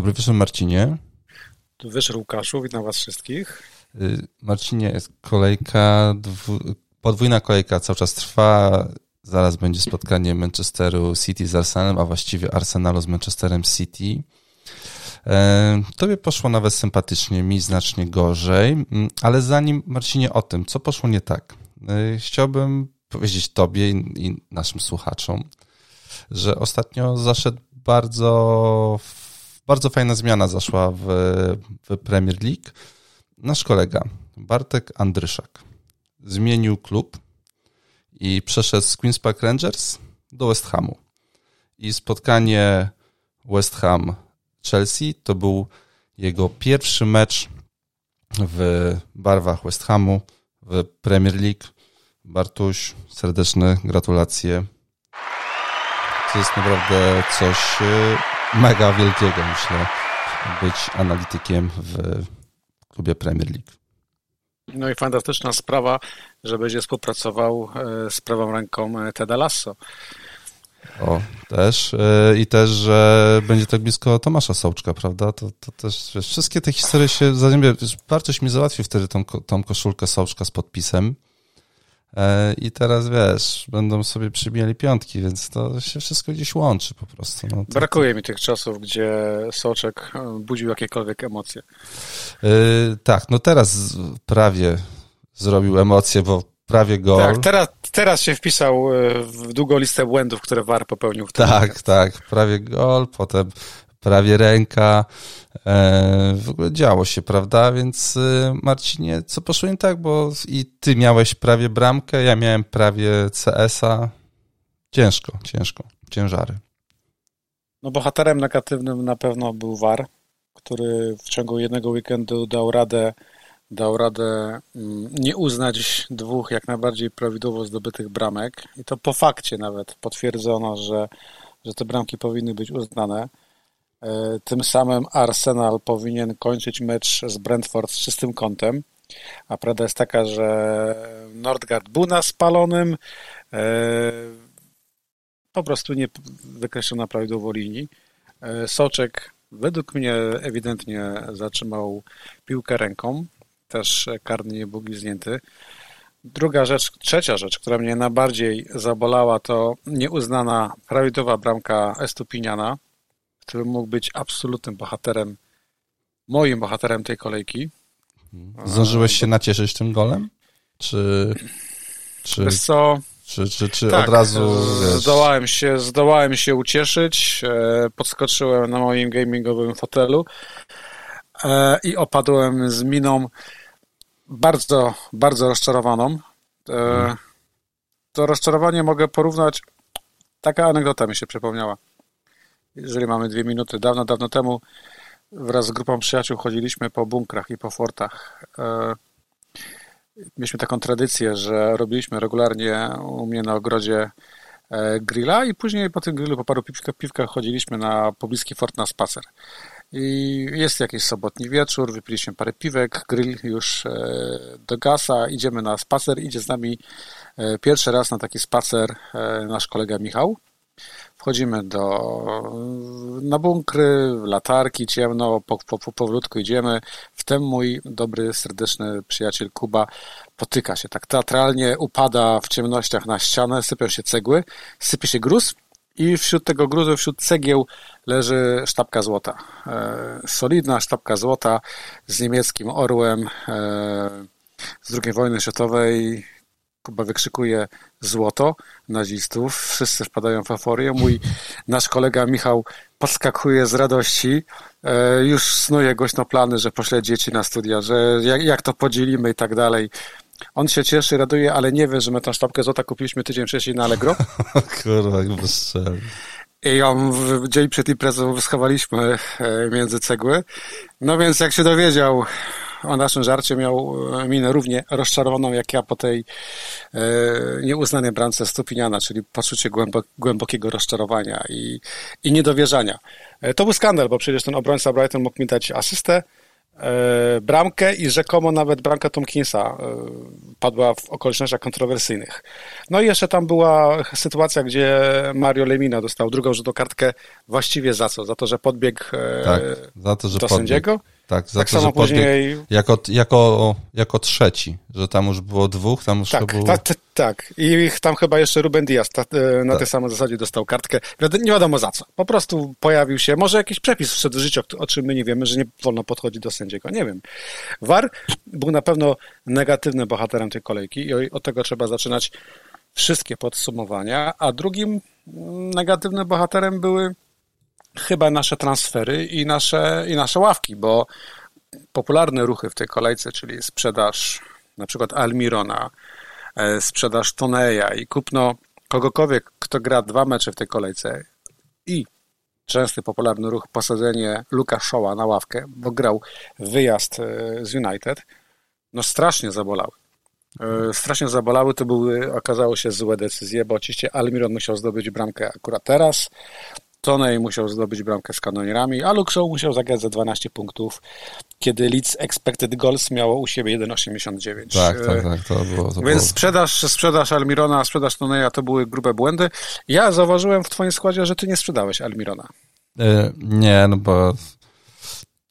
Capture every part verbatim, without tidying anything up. Dobry wieczór, Marcinie. Dobry wieczór, Łukaszu. Witam was wszystkich. Marcinie, jest kolejka, dwu... podwójna kolejka cały czas trwa. Zaraz będzie spotkanie Manchesteru City z Arsenalem, a właściwie Arsenalu z Manchesterem City. Tobie poszło nawet sympatycznie, mi znacznie gorzej, ale zanim, Marcinie, o tym, co poszło nie tak, chciałbym powiedzieć tobie i naszym słuchaczom, że ostatnio zaszedł bardzo, bardzo fajna zmiana zaszła w, w Premier League. Nasz kolega Bartek Andryszak zmienił klub i przeszedł z Queen's Park Rangers do West Hamu. I spotkanie West Ham Chelsea to był jego pierwszy mecz w barwach West Hamu w Premier League. Bartuś, serdeczne gratulacje. To jest naprawdę coś mega wielkiego, myślę, być analitykiem w klubie Premier League. No i fantastyczna sprawa, że będzie współpracował z prawą ręką Teda Lasso. O, też. I też, że będzie tak blisko Tomasza Sołczka, prawda? To, to też, wiesz, wszystkie te historie się zazębiają. Bartoś mi załatwił wtedy tą, tą koszulkę Sołczka z podpisem i teraz, wiesz, będą sobie przybijali piątki, więc to się wszystko gdzieś łączy po prostu. No, to... Brakuje mi tych czasów, gdzie Sołczek budził jakiekolwiek emocje. Yy, tak, no teraz prawie zrobił emocje, bo prawie gol. Tak, teraz, teraz się wpisał w długą listę błędów, które V A R popełnił w tym. Tak, momencie. Tak, prawie gol, potem prawie ręka. E, w ogóle działo się, prawda? Więc Marcinie, co poszło nie tak? Bo i ty miałeś prawie bramkę, ja miałem prawie C S a. Ciężko, ciężko, ciężary. No bohaterem negatywnym na pewno był V A R, który w ciągu jednego weekendu dał radę dał radę nie uznać dwóch jak najbardziej prawidłowo zdobytych bramek i to po fakcie nawet potwierdzono, że, że te bramki powinny być uznane. Tym samym Arsenal powinien kończyć mecz z Brentford z czystym kątem, a prawda jest taka, że Nordgaard był na spalonym, po prostu nie wykreślona prawidłowo linii. Sołczek według mnie ewidentnie zatrzymał piłkę ręką, też karny nie był gwizdnięty. Druga rzecz, trzecia rzecz, która mnie najbardziej zabolała, to nieuznana prawidłowa bramka Estupiñána, który mógł być absolutnym bohaterem, moim bohaterem tej kolejki. Zdążyłeś się nacieszyć tym golem? Czy, czy, co? czy, czy, czy tak, od razu... Zdołałem się, zdołałem się ucieszyć, podskoczyłem na moim gamingowym fotelu i opadłem z miną bardzo, bardzo rozczarowaną. To rozczarowanie mogę porównać, taka anegdota mi się przypomniała. Jeżeli mamy dwie minuty, dawno, dawno temu wraz z grupą przyjaciół chodziliśmy po bunkrach i po fortach. Mieliśmy taką tradycję, że robiliśmy regularnie u mnie na ogrodzie grilla i później po tym grillu, po paru piwkach, piwkach chodziliśmy na pobliski fort na spacer. I jest jakiś sobotni wieczór, wypiliśmy parę piwek, grill już dogasa, idziemy na spacer, idzie z nami pierwszy raz na taki spacer nasz kolega Michał. Wchodzimy do, na bunkry, latarki, ciemno, po, po, powolutku idziemy. Wtem mój dobry, serdeczny przyjaciel Kuba potyka się tak teatralnie, upada w ciemnościach na ścianę, sypią się cegły, sypie się gruz i wśród tego gruzu, wśród cegieł leży sztabka złota. E, solidna sztabka złota z niemieckim orłem e, z drugiej wojny światowej. Kuba wykrzykuje złoto nazistów, wszyscy wpadają w euforię. Mój nasz kolega Michał podskakuje z radości, e, już snuje głośno plany, że pośle dzieci na studia, że jak, jak to podzielimy i tak dalej. On się cieszy, raduje, ale nie wie, że my tą sztabkę złota kupiliśmy tydzień wcześniej na Allegro. Kurwa, jakby strzelał. I ją w dzień przed imprezą schowaliśmy między cegły. No więc jak się dowiedział o naszym żarcie, miał minę równie rozczarowaną jak ja po tej e, nieuznanej bramce Estupiñána, czyli poczucie głębok, głębokiego rozczarowania i, i niedowierzania. E, to był skandal, bo przecież ten obrońca Brighton mógł mi dać asystę, bramkę i rzekomo nawet bramka Tomkinsa padła w okolicznościach kontrowersyjnych. No i jeszcze tam była sytuacja, gdzie Mario Lemina dostał drugą żółtą kartkę właściwie za co? Za to, że podbiegł tak, za to, że do podbiegł. sędziego? Tak, za tak to, samo że później... jako, jako, jako trzeci, że tam już było dwóch, tam już tak, było... Tak, tak. I tam chyba jeszcze Ruben Diaz ta, na tak. tej samej zasadzie dostał kartkę. Nie wiadomo za co. Po prostu pojawił się, może jakiś przepis wszedł w życiu, o czym my nie wiemy, że nie wolno podchodzić do sędziego. Nie wiem. V A R był na pewno negatywnym bohaterem tej kolejki i od tego trzeba zaczynać wszystkie podsumowania, a drugim negatywnym bohaterem były chyba nasze transfery i nasze, i nasze ławki, bo popularne ruchy w tej kolejce, czyli sprzedaż na przykład Almirona, sprzedaż Toneya i kupno kogokolwiek, kto gra dwa mecze w tej kolejce i częsty popularny ruch posadzenie Lucasa Shawa na ławkę, bo grał wyjazd z United, no strasznie zabolały. Strasznie zabolały, to były, okazało się, złe decyzje, bo oczywiście Almiron musiał zdobyć bramkę akurat teraz, Toney musiał zdobyć bramkę z kanonierami, a Luke Shaw musiał zagrać za dwanaście punktów, kiedy Leeds expected goals miało u siebie jeden przecinek osiemdziesiąt dziewięć. Tak, tak, tak, to było. To Więc było. Sprzedaż, sprzedaż Almirona, sprzedaż Toneya to były grube błędy. Ja zauważyłem w twoim składzie, że ty nie sprzedałeś Almirona. Yy, nie, no bo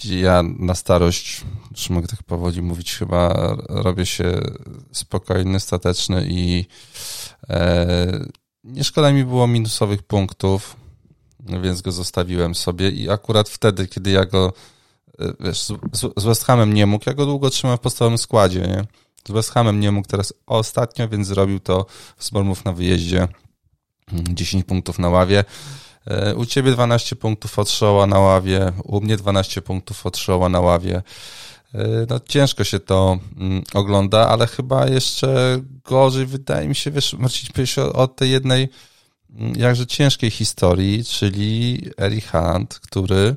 ja na starość, czy mogę tak powoli mówić, chyba robię się spokojny, stateczny i yy, nie szkoda mi było minusowych punktów, więc go zostawiłem sobie i akurat wtedy, kiedy ja go, wiesz, z West Hamem nie mógł, ja go długo trzymałem w podstawowym składzie, nie? Z West Hamem nie mógł teraz ostatnio, więc zrobił to z Bournemouth na wyjeździe, dziesięć punktów na ławie. U ciebie dwanaście punktów od Shawa na ławie, u mnie dwanaście punktów od Shawa na ławie. No ciężko się to ogląda, ale chyba jeszcze gorzej wydaje mi się, wiesz, Marcin, powiedziałeś o, o tej jednej jakże ciężkiej historii, czyli Erich Haaland, który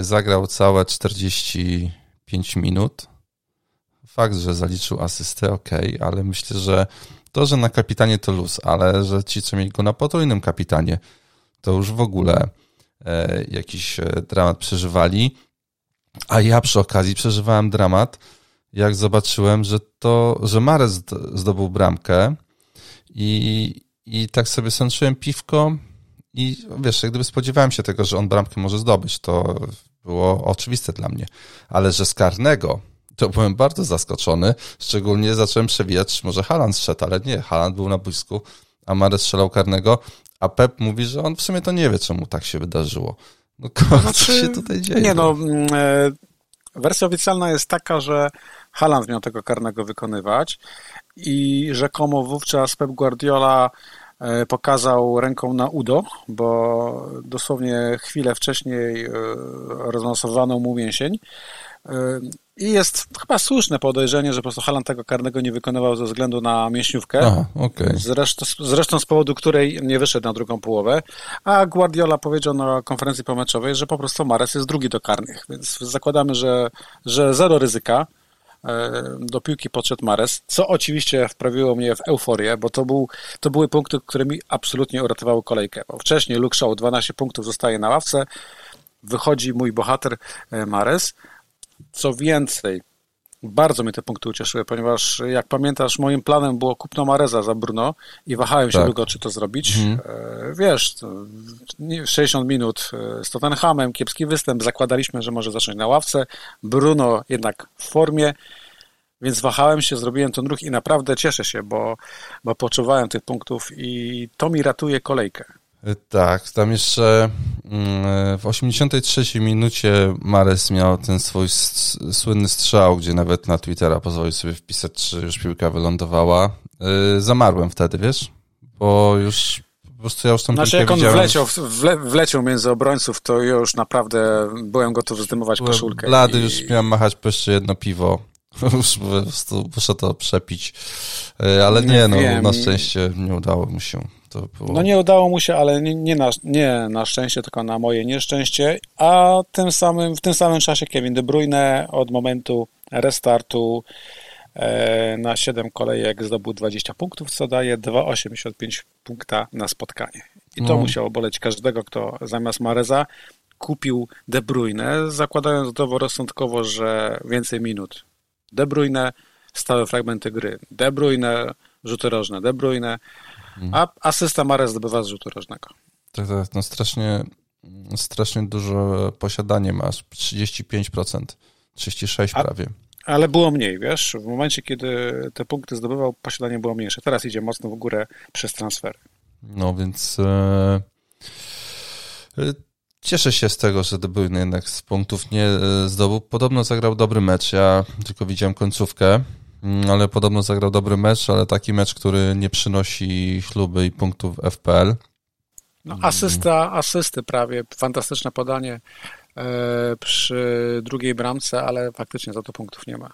zagrał całe czterdzieści pięć minut. Fakt, że zaliczył asystę, okej, okay, ale myślę, że to, że na kapitanie to luz, ale że ci, co mieli go na potrójnym kapitanie, to już w ogóle jakiś dramat przeżywali. A ja przy okazji przeżywałem dramat, jak zobaczyłem, że to, że Mahrez zdobył bramkę i I tak sobie sączyłem piwko i wiesz, jak gdyby spodziewałem się tego, że on bramkę może zdobyć, to było oczywiste dla mnie. Ale że z karnego, to byłem bardzo zaskoczony, szczególnie zacząłem przewijać, czy może Haaland strzedł, ale nie, Haaland był na boisku, a Mahrez strzelał karnego, a Pep mówi, że on w sumie to nie wie, czemu tak się wydarzyło. No kurwa, znaczy, co się tutaj dzieje? Nie no, wersja oficjalna jest taka, że Haaland miał tego karnego wykonywać i rzekomo wówczas Pep Guardiola pokazał ręką na udo, bo dosłownie chwilę wcześniej rozmasowano mu mięsień i jest chyba słuszne podejrzenie, że po prostu Haaland tego karnego nie wykonywał ze względu na mięśniówkę. Aha, okay. zresztą, zresztą z powodu której nie wyszedł na drugą połowę, a Guardiola powiedział na konferencji pomeczowej, że po prostu Mahrez jest drugi do karnych, więc zakładamy, że, że zero ryzyka. Do piłki podszedł Mahrez, co oczywiście wprawiło mnie w euforię, bo to, był, to były punkty, które mi absolutnie uratowały kolejkę. Bo wcześniej Luke Shaw dwanaście punktów zostaje na ławce, wychodzi mój bohater Mahrez. Co więcej, bardzo mnie te punkty ucieszyły, ponieważ jak pamiętasz, moim planem było kupno Mahreza za Bruno i wahałem się tak. długo, czy to zrobić. Mhm. Wiesz, sześćdziesiąt minut z Tottenhamem, kiepski występ, zakładaliśmy, że może zacząć na ławce. Bruno jednak w formie, więc wahałem się, zrobiłem ten ruch i naprawdę cieszę się, bo, bo poczuwałem tych punktów i to mi ratuje kolejkę. Tak, tam jeszcze w osiemdziesiątej trzeciej minucie Mahrez miał ten swój słynny strzał, gdzie nawet na Twittera pozwolił sobie wpisać, czy już piłka wylądowała. Yy, zamarłem wtedy, wiesz? Bo już po prostu ja już tam znaczy, jak on wleciał, wle, wleciał między obrońców, to ja już naprawdę byłem gotów zdejmować koszulkę. Blady i... już miałem machać po jeszcze jedno piwo. Już po prostu muszę to przepić. Yy, ale nie, nie no wiem. Na szczęście nie udało mu się. To było... No nie udało mu się, ale nie, nie, na, nie na szczęście, tylko na moje nieszczęście, a tym samym, w tym samym czasie Kevin De Bruyne od momentu restartu e, na siedem kolejek zdobył dwadzieścia punktów, co daje dwa przecinek osiemdziesiąt pięć punkta na spotkanie. I to no. musiało boleć każdego, kto zamiast Mahreza kupił De Bruyne, zakładając zdroworozsądkowo, że więcej minut. De Bruyne, stałe fragmenty gry. De Bruyne, rzuty rożne. De Bruyne, a asysta Mahrez zdobywa z rzutu rożnego. Tak, tak. No strasznie, strasznie dużo posiadanie ma. trzydzieści pięć procent. trzydzieści sześć a, prawie. Ale było mniej, wiesz? W momencie, kiedy te punkty zdobywał, posiadanie było mniejsze. Teraz idzie mocno w górę przez transfery. No więc... E... Cieszę się z tego, że De Bruyne jednak z punktów nie zdobył. Podobno zagrał dobry mecz, ja tylko widziałem końcówkę, ale podobno zagrał dobry mecz, ale taki mecz, który nie przynosi śluby i punktów F P L. No, asysta, asysty prawie, fantastyczne podanie przy drugiej bramce, ale faktycznie za to punktów nie ma.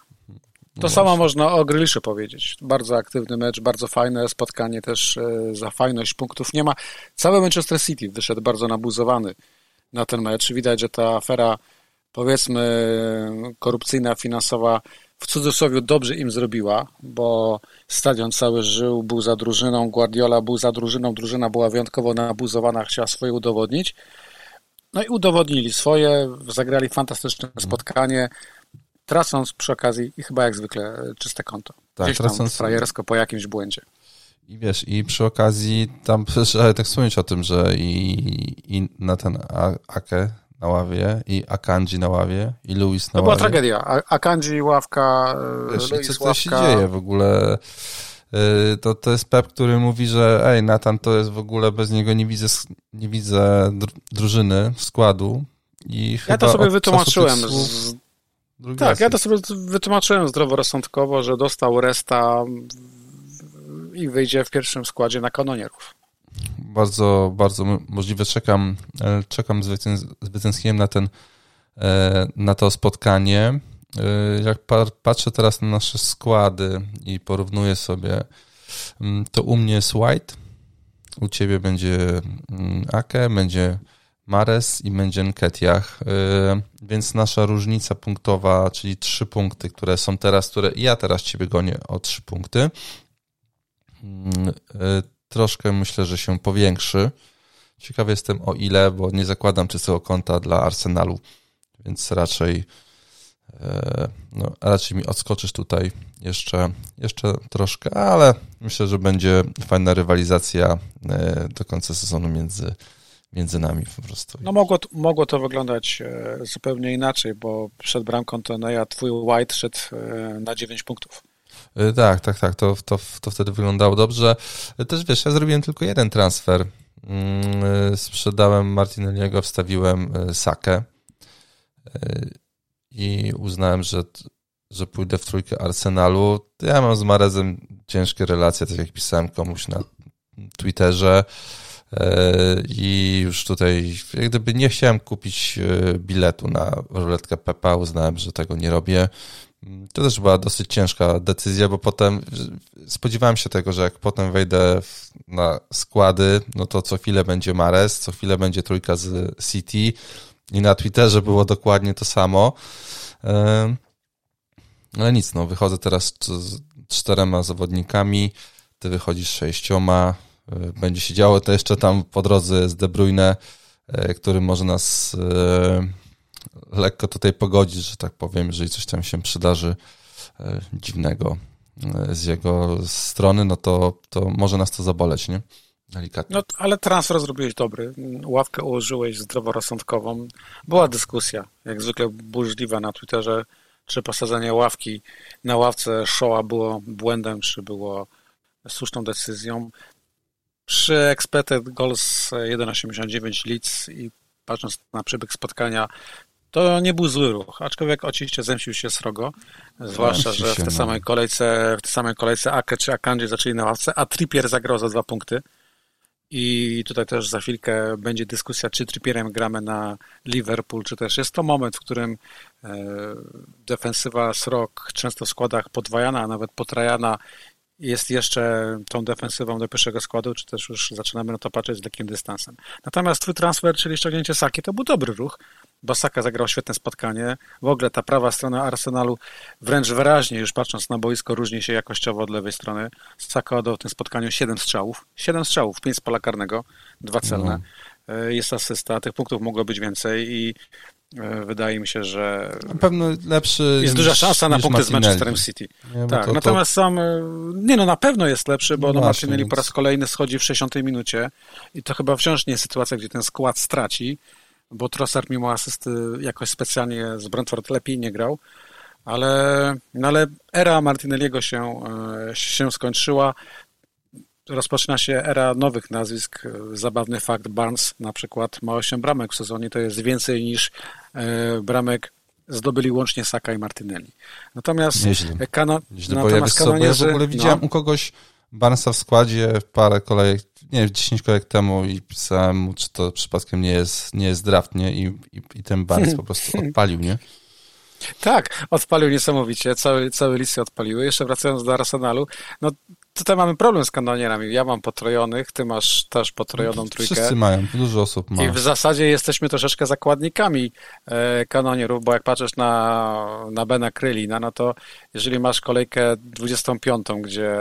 To samo można o Grealishu powiedzieć. Bardzo aktywny mecz, bardzo fajne spotkanie też za fajność. Punktów nie ma. Cały Manchester City wyszedł bardzo nabuzowany na ten mecz. Widać, że ta afera, powiedzmy, korupcyjna, finansowa w cudzysłowie dobrze im zrobiła, bo stadion cały żył, był za drużyną, Guardiola był za drużyną, drużyna była wyjątkowo nabuzowana, chciała swoje udowodnić. No i udowodnili swoje, zagrali fantastyczne spotkanie, tracąc przy okazji i chyba jak zwykle czyste konto. Tak, gdzieś tam tracąc... frajersko po jakimś błędzie. I wiesz, i przy okazji tam tak wspomnieć o tym, że i, i Nathan Ake na ławie, i Akanji na ławie, i Lewis na ławie. To była tragedia. Akanji, ławka, wiesz, Lewis, co, co ławka. Co się dzieje w ogóle? To, to jest Pep, który mówi, że ej, Nathan to jest w ogóle, bez niego nie widzę, nie widzę drużyny, składu. I ja to sobie wytłumaczyłem z... Drugi tak, razy. Ja to sobie wytłumaczyłem zdroworozsądkowo, że dostał resta i wyjdzie w pierwszym składzie na kanonierów. Bardzo, bardzo możliwe. Czekam, czekam z wytęsknieniem na, ten, na to spotkanie. Jak patrzę teraz na nasze składy i porównuję sobie, to u mnie jest White, u ciebie będzie Ake, będzie Mahrez i będzie Nketiah, więc nasza różnica punktowa, czyli trzy punkty, które są teraz, które ja teraz ciebie gonię o trzy punkty, troszkę myślę, że się powiększy. Ciekawy jestem o ile, bo nie zakładam czystego konta dla Arsenalu, więc raczej no, raczej mi odskoczysz tutaj jeszcze, jeszcze troszkę, ale myślę, że będzie fajna rywalizacja do końca sezonu między między nami po prostu. No mogło, mogło to wyglądać zupełnie inaczej, bo przed bramką Toneya twój White szedł na dziewięć punktów. Tak, tak, tak. To, to, to wtedy wyglądało dobrze. Też wiesz, ja zrobiłem tylko jeden transfer. Sprzedałem Martinelliego, wstawiłem Sakę i uznałem, że, że pójdę w trójkę Arsenalu. Ja mam z Mahrezem ciężkie relacje, tak jak pisałem komuś na Twitterze. I już tutaj jak gdyby nie chciałem kupić biletu na ruletkę Pepa, uznałem, że tego nie robię. To też była dosyć ciężka decyzja, bo potem spodziewałem się tego, że jak potem wejdę na składy, no to co chwilę będzie Mahrez, co chwilę będzie trójka z City i na Twitterze było dokładnie to samo. Ale nic, no wychodzę teraz z czterema zawodnikami, ty wychodzisz sześcioma. Będzie się działo to jeszcze tam po drodze z De Bruyne, który może nas lekko tutaj pogodzić, że tak powiem, jeżeli coś tam się przydarzy dziwnego z jego strony, no to, to może nas to zaboleć, nie? Delikatnie. No, ale transfer zrobiłeś dobry, ławkę ułożyłeś zdroworozsądkową. Była dyskusja, jak zwykle burzliwa na Twitterze, czy posadzenie ławki na ławce Shawa było błędem, czy było słuszną decyzją. Przy expected goals jeden przecinek osiemdziesiąt dziewięć Leeds i patrząc na przebieg spotkania, to nie był zły ruch, aczkolwiek oczywiście zemścił się srogo, zwłaszcza, że w tej samej kolejce w tej samej kolejce Ake czy Akanji zaczęli na ławce, a Trippier zagrał za dwa punkty i tutaj też za chwilkę będzie dyskusja, czy Trippierem gramy na Liverpool, czy też jest to moment, w którym defensywa srok często w składach podwajana, a nawet potrajana jest jeszcze tą defensywą do pierwszego składu, czy też już zaczynamy na to patrzeć z lekkim dystansem. Natomiast twój transfer, czyli ściągnięcie Saki, to był dobry ruch, bo Saka zagrał świetne spotkanie. W ogóle ta prawa strona Arsenalu wręcz wyraźnie, już patrząc na boisko, różni się jakościowo od lewej strony. Saka oddał w tym spotkaniu siedem strzałów, siedem strzałów, pięć z pola karnego, dwa celne. jest asysta, tych punktów mogło być więcej i wydaje mi się, że na pewno lepszy jest duża szansa na punkty z Manchesterem City. Nie, tak, to, to... natomiast sam nie no, na pewno jest lepszy, bo no no, Martinelli więc... po raz kolejny schodzi w sześćdziesiątej minucie i to chyba wciąż nie jest sytuacja, gdzie ten skład straci, bo Trossard mimo asysty jakoś specjalnie z Brentford lepiej nie grał, ale, no ale era Martinelliego się, się skończyła. Rozpoczyna się era nowych nazwisk. Zabawny fakt, Barnes na przykład ma osiem bramek w sezonie, to jest więcej niż bramek zdobyli łącznie Saka i Martinelli. Natomiast nieźle. Kano, nieźle, natomiast kanonierzy... Ja w ogóle widziałem no, u kogoś Barnesa w składzie parę kolejek, nie dziesięć kolejek temu i pisałem mu, czy to przypadkiem nie jest, nie jest draft, nie? I, i, i ten Barnes po prostu odpalił, nie? Tak, odpalił niesamowicie, całe, całe listy odpaliły. Jeszcze wracając do Arsenalu, no tutaj mamy problem z kanonierami. Ja mam potrojonych, ty masz też potrojoną trójkę. Wszyscy mają, dużo osób ma. I w zasadzie jesteśmy troszeczkę zakładnikami kanonierów, bo jak patrzysz na, na Bena Krylina, no to jeżeli masz kolejkę dwudziestą piątą, gdzie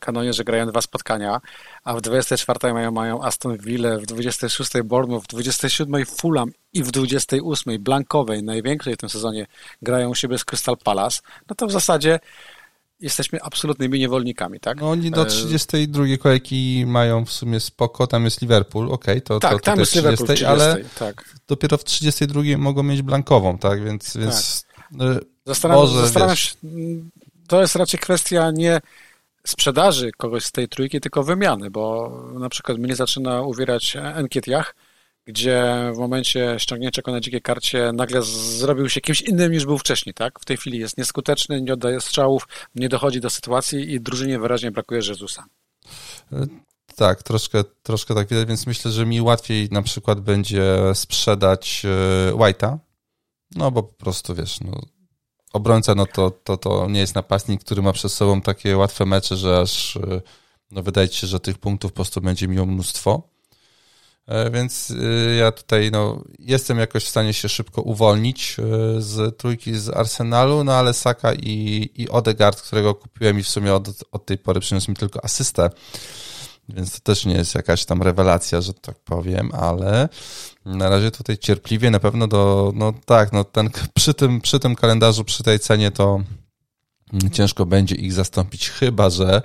kanonierzy grają dwa spotkania, a w dwudziestej czwartej mają, mają Aston Villa, w dwudziestej szóstej Bournemouth, w dwudziestej siódmej Fulham i w dwudziestej ósmej Blankowej, największej w tym sezonie, grają u siebie z Crystal Palace, no to w zasadzie jesteśmy absolutnymi niewolnikami, tak? No oni do trzydziestej drugiej kolejki mają w sumie spoko, tam jest Liverpool, okej, to tak, to, to tam jest trzydziestej, Liverpool, trzydziestej, ale tak, dopiero w trzydziestej drugiej mogą mieć blankową, tak? Więc, więc tak. Zastanawiam, Boże, zastanawiam się, to jest raczej kwestia nie sprzedaży kogoś z tej trójki, tylko wymiany, bo na przykład mnie zaczyna uwierać Enkietiah, gdzie w momencie ściągnięcia go na dzikiej karcie nagle zrobił się kimś innym niż był wcześniej, tak? W tej chwili jest nieskuteczny, nie oddaje strzałów, nie dochodzi do sytuacji i drużynie wyraźnie brakuje Jezusa. Tak, troszkę, troszkę tak widać, więc myślę, że mi łatwiej na przykład będzie sprzedać White'a, no bo po prostu wiesz, no, obrońca no to, to, to nie jest napastnik, który ma przed sobą takie łatwe mecze, że aż no wydaje ci się, że tych punktów po prostu będzie miał mnóstwo. Więc ja tutaj no, jestem jakoś w stanie się szybko uwolnić z trójki z Arsenalu, no ale Saka i, i Odegaard, którego kupiłem i w sumie od, od tej pory przyniósł mi tylko asystę, więc to też nie jest jakaś tam rewelacja, że tak powiem, ale na razie tutaj cierpliwie na pewno do, no tak, no ten, przy tym, przy tym kalendarzu, przy tej cenie to ciężko będzie ich zastąpić, chyba że,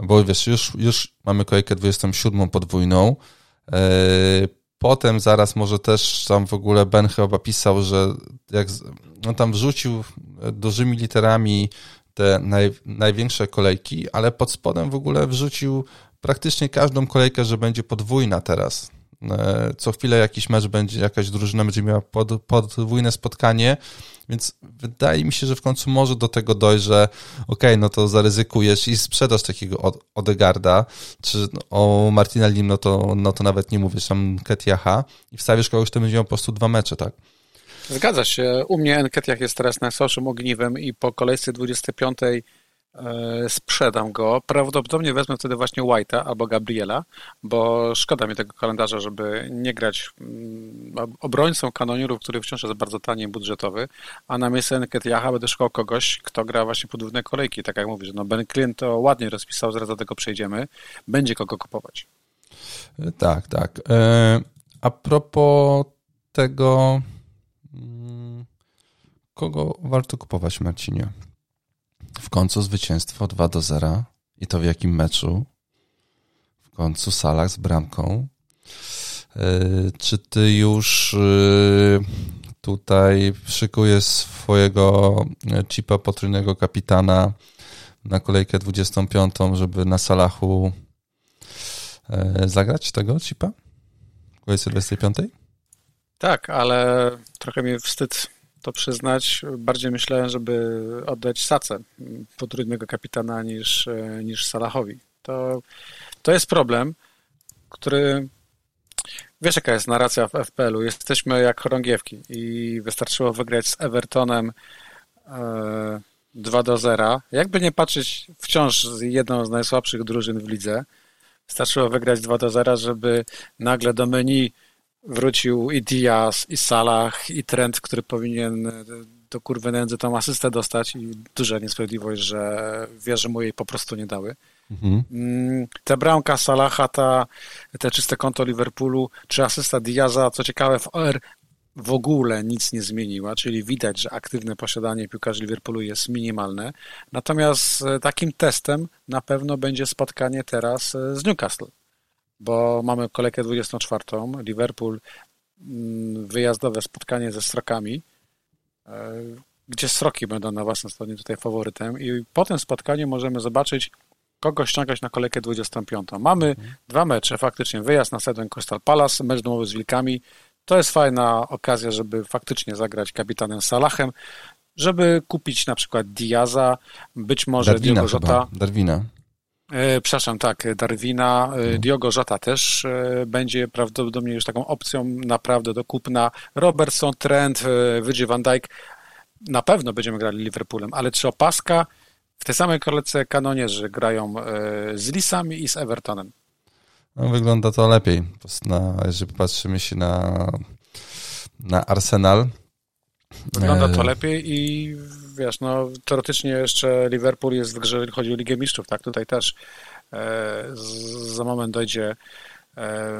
bo wiesz, już, już mamy kolejkę dwudziestą siódmą podwójną. Potem zaraz może też tam w ogóle Ben chyba pisał, że jak on tam wrzucił dużymi literami te naj, największe kolejki, ale pod spodem w ogóle wrzucił praktycznie każdą kolejkę, że będzie podwójna teraz. Co chwilę jakiś mecz będzie, jakaś drużyna będzie miała pod, podwójne spotkanie, więc wydaje mi się, że w końcu może do tego dojść, że okej, okay, no to zaryzykujesz i sprzedasz takiego Odegaarda, czy o Martinelli, no to, no to nawet nie mówisz, tam Nketiaha i wstawisz kogoś, to będzie miał po prostu dwa mecze, tak? Zgadza się. U mnie Nketiah jest teraz najsłabszym ogniwem i po kolejce dwudziestej piątej sprzedam go. Prawdopodobnie wezmę wtedy właśnie White'a albo Gabriela, bo szkoda mi tego kalendarza, żeby nie grać obrońcą kanonierów, który wciąż jest bardzo tanie budżetowy, a na miejsce Nketiaha będę szukał kogoś, kto gra właśnie podwójne kolejki. Tak jak mówisz, no Ben Klin to ładnie rozpisał, zaraz do tego przejdziemy. Będzie kogo kupować. Tak, tak. A propos tego, kogo warto kupować, Marcinie? W końcu zwycięstwo dwa do zera i to w jakim meczu? W końcu Salah z bramką. Czy ty już tutaj szykujesz swojego chipa potrójnego kapitana na kolejkę dwudziestą piątą, żeby na Salahu zagrać tego chipa? W kolejce dwudziestej piątej? Tak, ale trochę mi wstyd to przyznać, bardziej myślałem, żeby oddać Sace potrójnego kapitana niż, niż Salahowi. To, to jest problem, który... Wiesz, jaka jest narracja w F P L u? Jesteśmy jak chorągiewki i wystarczyło wygrać z Evertonem dwa do zera. Jakby nie patrzeć, wciąż z jedną z najsłabszych drużyn w lidze. Wystarczyło wygrać dwa do zera, żeby nagle do menu wrócił i Diaz, i Salah, i Trent, który powinien do kurwy nędzy tam asystę dostać i duża niesprawiedliwość, że wiesz, że mu jej po prostu nie dały. Mhm. Ta bramka Salaha, ta, te czyste konto Liverpoolu, czy asysta Diaza, co ciekawe w O R w ogóle nic nie zmieniła, czyli widać, że aktywne posiadanie piłkarzy Liverpoolu jest minimalne. Natomiast takim testem na pewno będzie spotkanie teraz z Newcastle, bo mamy kolejkę dwudziestą czwartą. Liverpool wyjazdowe spotkanie ze Srokami, gdzie Sroki będą na własnej stronie tutaj faworytem i po tym spotkaniu możemy zobaczyć, kogo ściągać na kolejkę dwudziestą piątą. Mamy mhm. dwa mecze, faktycznie wyjazd na stadion Crystal Palace, mecz domowy z Wilkami. To jest fajna okazja, żeby faktycznie zagrać kapitanem Salahem, żeby kupić na przykład Diaza, być może Diogo Jota. Darwina. E, przepraszam, tak, Darwina. E, Diogo Jota też e, będzie prawdopodobnie już taką opcją naprawdę do kupna. Robertson, Trent, e, Virgil van Dijk. Na pewno będziemy grali Liverpoolem, ale czy opaska? W tej samej kolejce kanonierzy grają e, z Lisami i z Evertonem. No, wygląda to lepiej. Na, jeżeli popatrzymy się na, na Arsenal. Wygląda to lepiej i wiesz, no teoretycznie jeszcze Liverpool jest w grze, jeżeli chodzi o Ligę Mistrzów, tak? Tutaj też e, z, za moment dojdzie e,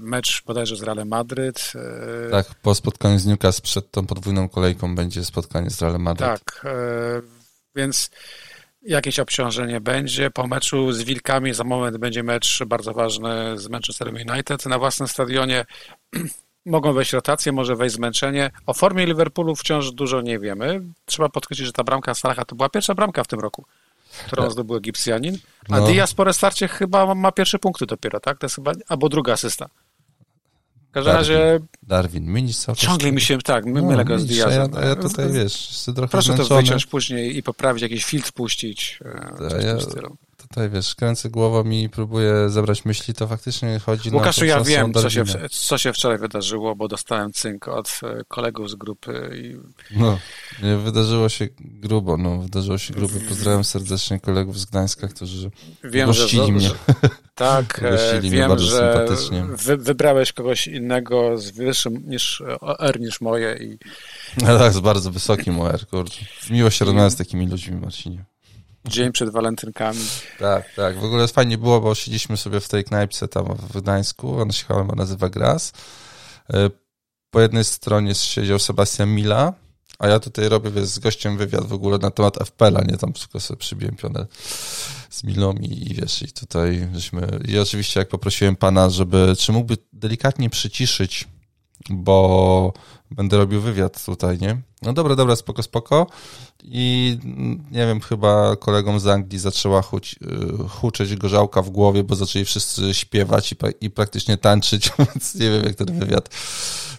mecz bodajże z Realem Madryt. E, tak, po spotkaniu z Newcastle przed tą podwójną kolejką będzie spotkanie z Realem Madryt. Tak, e, więc jakieś obciążenie będzie. Po meczu z Wilkami za moment będzie mecz bardzo ważny z Manchester United na własnym stadionie. Mogą wejść rotacje, może wejść zmęczenie. O formie Liverpoolu wciąż dużo nie wiemy. Trzeba podkreślić, że ta bramka Salaha to była pierwsza bramka w tym roku, którą zdobył Egipcjanin. A no. Diaz po restarcie chyba ma pierwsze punkty dopiero, tak? To jest chyba, albo druga asysta. W każdym razie Darwin Núñez ciągle mi się tak, my, no, mylę go z Diazem. Ja, ja tutaj wiesz, trochę proszę zmęczony. To wyciąć później i poprawić, jakiś filtr puścić. Ta, ja, tutaj wiesz, kręcę głową i próbuję zebrać myśli, to faktycznie chodzi Łukaszu, na... Łukaszu, ja wiem, co się, co się wczoraj wydarzyło, bo dostałem cynk od kolegów z grupy. I... No, wydarzyło się grubo, no, wydarzyło się grubo. Pozdrawiam serdecznie kolegów z Gdańska, którzy wiem, gościli że, mnie. Że... Tak, wiem, że wy, wybrałeś kogoś innego z wyższym niż O R niż moje. I... No tak, z bardzo wysokim O R, kurczę. Miło się rozmawiać z takimi ludźmi, Marcinie. Dzień przed walentynkami. Tak, tak. W ogóle fajnie było, bo siedzieliśmy sobie w tej knajpce tam w Gdańsku, ona się chyba nazywa Gras. Po jednej stronie siedział Sebastian Mila, a ja tutaj robię wiesz, z gościem wywiad w ogóle na temat F P L-a, nie? Tam tylko sobie przybiłem pionę z Milą i, i wiesz, i tutaj żeśmy... I oczywiście jak poprosiłem pana, żeby... Czy mógłby delikatnie przyciszyć, bo będę robił wywiad tutaj, nie? No dobra, dobra, spoko, spoko. I nie wiem, chyba kolegom z Anglii zaczęła huć, huczeć gorzałka w głowie, bo zaczęli wszyscy śpiewać i, pra- i praktycznie tańczyć, więc nie wiem, jak ten wywiad,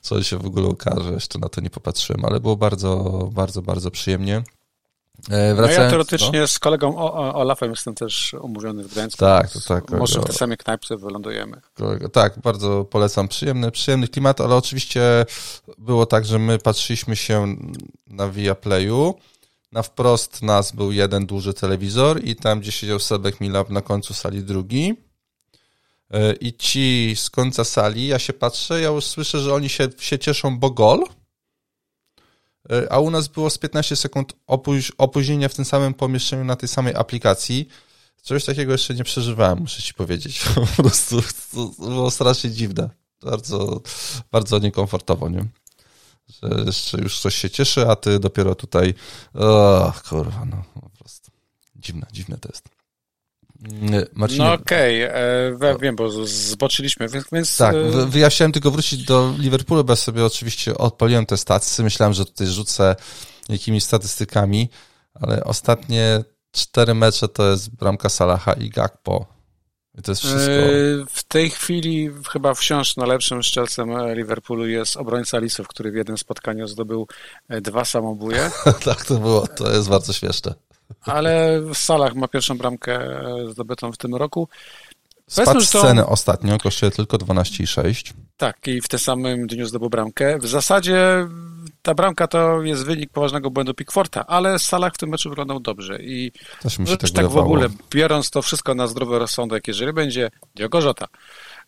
co się w ogóle ukaże, jeszcze na to nie popatrzyłem, ale było bardzo, bardzo, bardzo przyjemnie. E, wracając, no ja teoretycznie no? z kolegą o, o, Olafem jestem też umówiony w Gdańsku. Tak, to tak. Może w tej samej knajpce wylądujemy. Kolega, tak, bardzo polecam. Przyjemny, przyjemny klimat, ale oczywiście było tak, że my patrzyliśmy się na Viaplayu. Na wprost nas był jeden duży telewizor i tam, gdzie siedział Sebek Milab, na końcu sali drugi. I ci z końca sali, ja się patrzę, ja już słyszę, że oni się, się cieszą, bo gol. A u nas było z piętnaście sekund opóź, opóźnienia w tym samym pomieszczeniu na tej samej aplikacji. Czegoś takiego jeszcze nie przeżywałem, muszę ci powiedzieć. Po prostu to było strasznie dziwne. Bardzo, bardzo niekomfortowo, nie? Że jeszcze już coś się cieszy, a ty dopiero tutaj... O, kurwa, no po prostu. Dziwne, dziwne to jest. Marcinie, no okej, okay. ja wiem, bo zboczyliśmy, więc, więc... Tak, ja chciałem tylko wrócić do Liverpoolu, bo ja sobie oczywiście odpaliłem te statystyki, myślałem, że tutaj rzucę jakimiś statystykami, ale ostatnie cztery mecze to jest bramka Salaha i Gakpo. I to jest wszystko. W tej chwili chyba wciąż najlepszym strzelcem Liverpoolu jest obrońca Lisów, który w jednym spotkaniu zdobył dwa samobóje. Tak to było, to jest bardzo śmieszne. Ale Salah ma pierwszą bramkę zdobytą w tym roku. Spadł z ceny to... ostatnio, kosztuje tylko dwanaście przecinek sześć. Tak, i w tym samym dniu zdobył bramkę. W zasadzie ta bramka to jest wynik poważnego błędu Pickforda, ale Salah w tym meczu wyglądał dobrze. I też mi się tak, tak w ogóle, biorąc to wszystko na zdrowy rozsądek, jeżeli będzie Diogo Jota,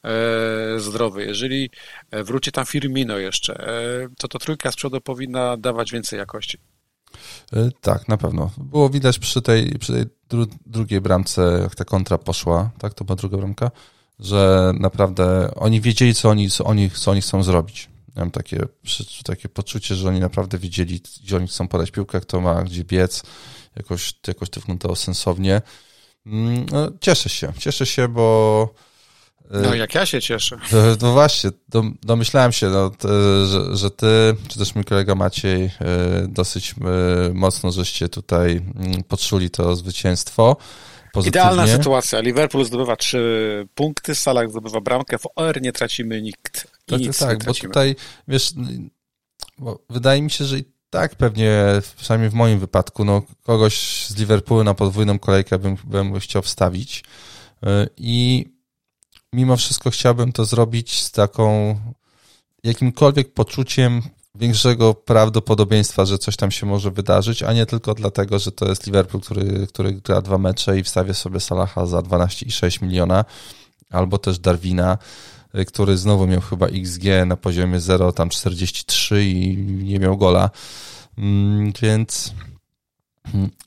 e, zdrowy. Jeżeli wróci tam Firmino jeszcze, e, to to trójka z przodu powinna dawać więcej jakości. Tak, na pewno. Było widać przy tej, przy tej dru- drugiej bramce, jak ta kontra poszła, tak, to była druga bramka, że naprawdę oni wiedzieli, co oni, co oni, co oni chcą zrobić. Miałem takie, takie poczucie, że oni naprawdę wiedzieli, gdzie oni chcą podać piłkę, kto ma gdzie biec, jakoś, jakoś to wyglądało sensownie. No, cieszę się, cieszę się, bo... No jak ja się cieszę. No właśnie, domyślałem się, no, że, że ty, czy też mój kolega Maciej, dosyć mocno żeście tutaj poczuli to zwycięstwo. Pozytywnie. Idealna sytuacja. Liverpool zdobywa trzy punkty, Salah zdobywa bramkę, w O R nie tracimy nikt. I tak, nic tak, nie bo tracimy. Tutaj, wiesz, bo wydaje mi się, że i tak pewnie, przynajmniej w moim wypadku, no kogoś z Liverpoolu na podwójną kolejkę bym, bym chciał wstawić i mimo wszystko chciałbym to zrobić z taką jakimkolwiek poczuciem większego prawdopodobieństwa, że coś tam się może wydarzyć, a nie tylko dlatego, że to jest Liverpool, który, który gra dwa mecze i wstawię sobie Salaha za dwanaście przecinek sześć miliona, albo też Darwina, który znowu miał chyba X G na poziomie zero, tam czterdzieści trzy i nie miał gola, więc...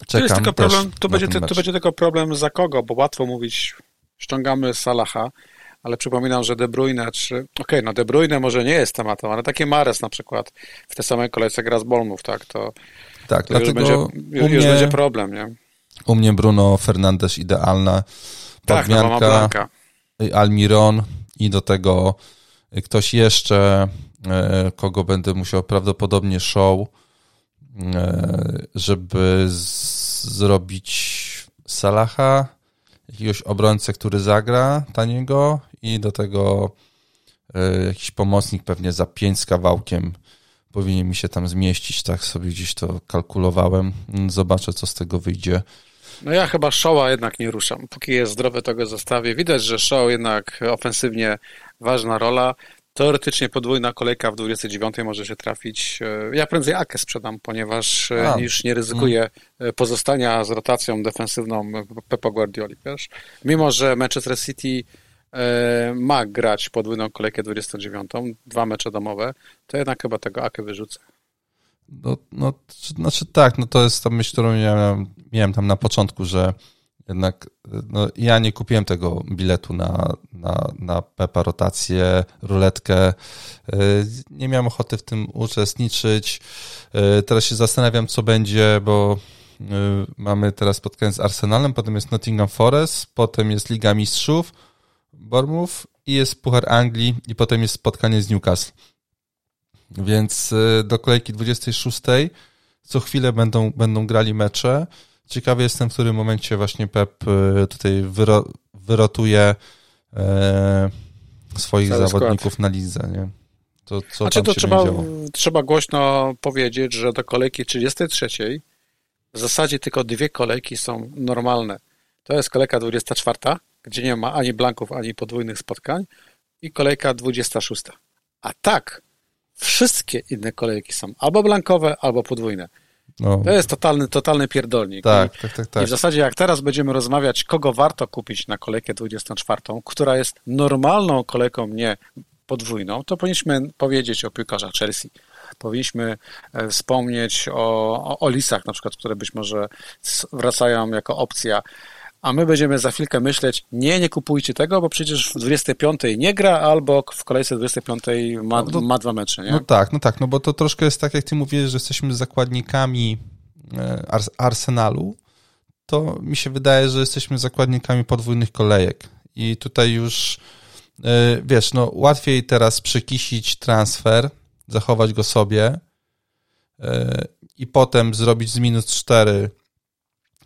Czekam to tylko problem, to, będzie, to będzie tylko problem za kogo, bo łatwo mówić, ściągamy Salaha, ale przypominam, że De Bruyne, czy... Okej, okay, no De Bruyne może nie jest tematem, ale taki Mahrez na przykład w tej samej kolejce gra z Bournemouth, tak? To, tak, to dlatego już, będzie, już, mnie, już będzie problem, nie? U mnie Bruno Fernandes idealna podmianka, tak, no, Almiron i do tego ktoś jeszcze, kogo będę musiał prawdopodobnie Show, żeby z- zrobić Salaha, jakiegoś obrońcę, który zagra taniego i do tego y, jakiś pomocnik pewnie za pięć z kawałkiem powinien mi się tam zmieścić, tak sobie gdzieś to kalkulowałem. Zobaczę, co z tego wyjdzie. No ja chyba Shaw'a jednak nie ruszam. Póki jest zdrowy, to go zostawię. Widać, że Shaw jednak ofensywnie ważna rola. Teoretycznie podwójna kolejka w dwudziestej dziewiątej może się trafić. Ja prędzej Ake sprzedam, ponieważ już nie ryzykuję mm. pozostania z rotacją defensywną Pepa Guardioli, wiesz? Mimo, że Manchester City ma grać podwójną kolejkę dwudziestą dziewiątą, dwa mecze domowe, to jednak chyba tego Ake wyrzucę. No, no, znaczy tak, no to jest ta myśl, którą miałem, miałem tam na początku, że jednak no, ja nie kupiłem tego biletu na, na, na Pepa, rotację, ruletkę. Nie miałem ochoty w tym uczestniczyć. Teraz się zastanawiam, co będzie, bo mamy teraz spotkanie z Arsenalem, potem jest Nottingham Forest, potem jest Liga Mistrzów, Bournemouth i jest Puchar Anglii i potem jest spotkanie z Newcastle. Więc do kolejki dwudziestej szóstej co chwilę będą, będą grali mecze. Ciekawy jestem, w którym momencie właśnie Pep tutaj wyro, wyrotuje e, swoich cały zawodników skład na lidze, nie? To, co znaczy, tam to się trzeba, trzeba głośno powiedzieć, że do kolejki trzydziestej trzeciej w zasadzie tylko dwie kolejki są normalne. To jest kolejka dwudziesta czwarta, gdzie nie ma ani blanków, ani podwójnych spotkań i kolejka dwudziesta szósta. A tak, wszystkie inne kolejki są albo blankowe, albo podwójne. No. To jest totalny, totalny pierdolnik. Tak, I, tak, tak, tak. I w zasadzie jak teraz będziemy rozmawiać, kogo warto kupić na kolejkę dwudziestą czwartą, która jest normalną kolejką, nie podwójną, to powinniśmy powiedzieć o piłkarzach Chelsea. Powinniśmy wspomnieć o, o, o Lisach na przykład, które być może wracają jako opcja. A my będziemy za chwilkę myśleć, nie, nie kupujcie tego, bo przecież w dwudziestej piątej nie gra, albo w kolejce dwudziestej piątej ma, no to, ma dwa mecze, nie? No tak, no tak, no bo to troszkę jest tak, jak ty mówisz, że jesteśmy zakładnikami ars- Arsenalu, to mi się wydaje, że jesteśmy zakładnikami podwójnych kolejek i tutaj już, wiesz, no łatwiej teraz przykisić transfer, zachować go sobie i potem zrobić z minus cztery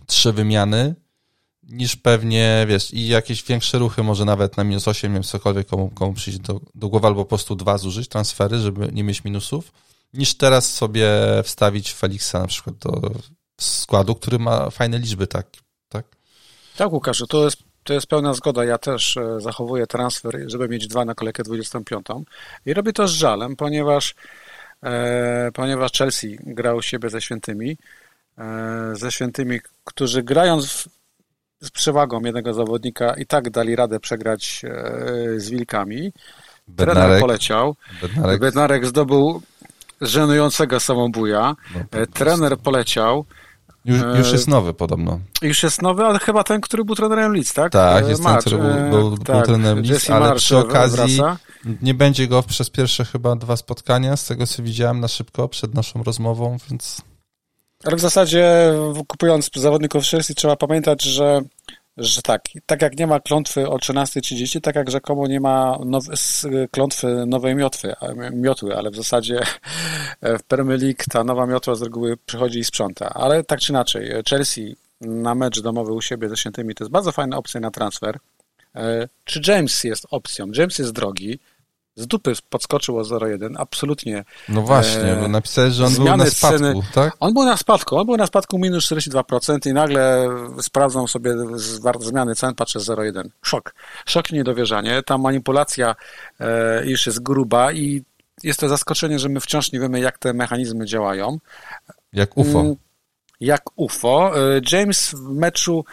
trzy wymiany, niż pewnie, wiesz, i jakieś większe ruchy, może nawet na minus osiem, nie wiem, cokolwiek komu, komu przyjdzie do, do głowy, albo po prostu dwa zużyć transfery, żeby nie mieć minusów, niż teraz sobie wstawić Feliksa na przykład do składu, który ma fajne liczby, tak? Tak, tak Łukaszu, to jest, to jest pełna zgoda. Ja też zachowuję transfer, żeby mieć dwa na kolejkę dwudziestą piątą i robię to z żalem, ponieważ, e, ponieważ Chelsea gra u siebie ze świętymi, e, ze świętymi, którzy grając w z przewagą jednego zawodnika i tak dali radę przegrać z Wilkami. Bednarek, trener poleciał. Bednarek, Bednarek zdobył żenującego samobója. No, trener poleciał. Już, już jest nowy podobno. Już jest nowy, ale chyba ten, który był trenerem Leeds, tak? Tak, jest ten, który był, był tak, trenerem Leeds, ale March przy okazji wraca. Nie będzie go przez pierwsze chyba dwa spotkania, z tego co widziałem na szybko przed naszą rozmową, więc... Ale w zasadzie kupując zawodników wszystkich trzeba pamiętać, że, że tak, tak jak nie ma klątwy o trzynastej trzydzieści, tak jak rzekomo nie ma nowy, klątwy nowej miotwy, miotły, ale w zasadzie w Premier League ta nowa miotła z reguły przychodzi i sprząta. Ale tak czy inaczej, Chelsea na mecz domowy u siebie ze Świętymi to jest bardzo fajna opcja na transfer. Czy James jest opcją? James jest drogi. Z dupy podskoczył o zero jeden, absolutnie. No właśnie, bo napisałeś, że on był na spadku, ceny, tak? On był na spadku, on był na spadku minus czterdzieści dwa procent i nagle sprawdzą sobie zmiany cen, patrzę zero jeden. Szok. Szok i niedowierzanie. Ta manipulacja e, już jest gruba i jest to zaskoczenie, że my wciąż nie wiemy, jak te mechanizmy działają. Jak U F O. Jak U F O. James w meczu,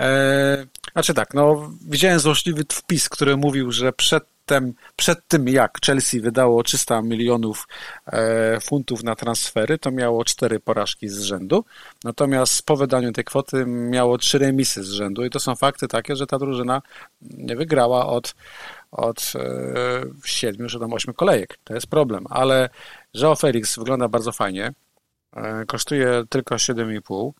e, znaczy tak, no widziałem złośliwy wpis, który mówił, że przed Przed tym, jak Chelsea wydało trzysta milionów e, funtów na transfery, to miało cztery porażki z rzędu, natomiast po wydaniu tej kwoty miało trzy remisy z rzędu i to są fakty takie, że ta drużyna nie wygrała od, od e, siedmiu czy tam ośmiu kolejek. To jest problem, ale João Felix wygląda bardzo fajnie, e, kosztuje tylko siedem i pół.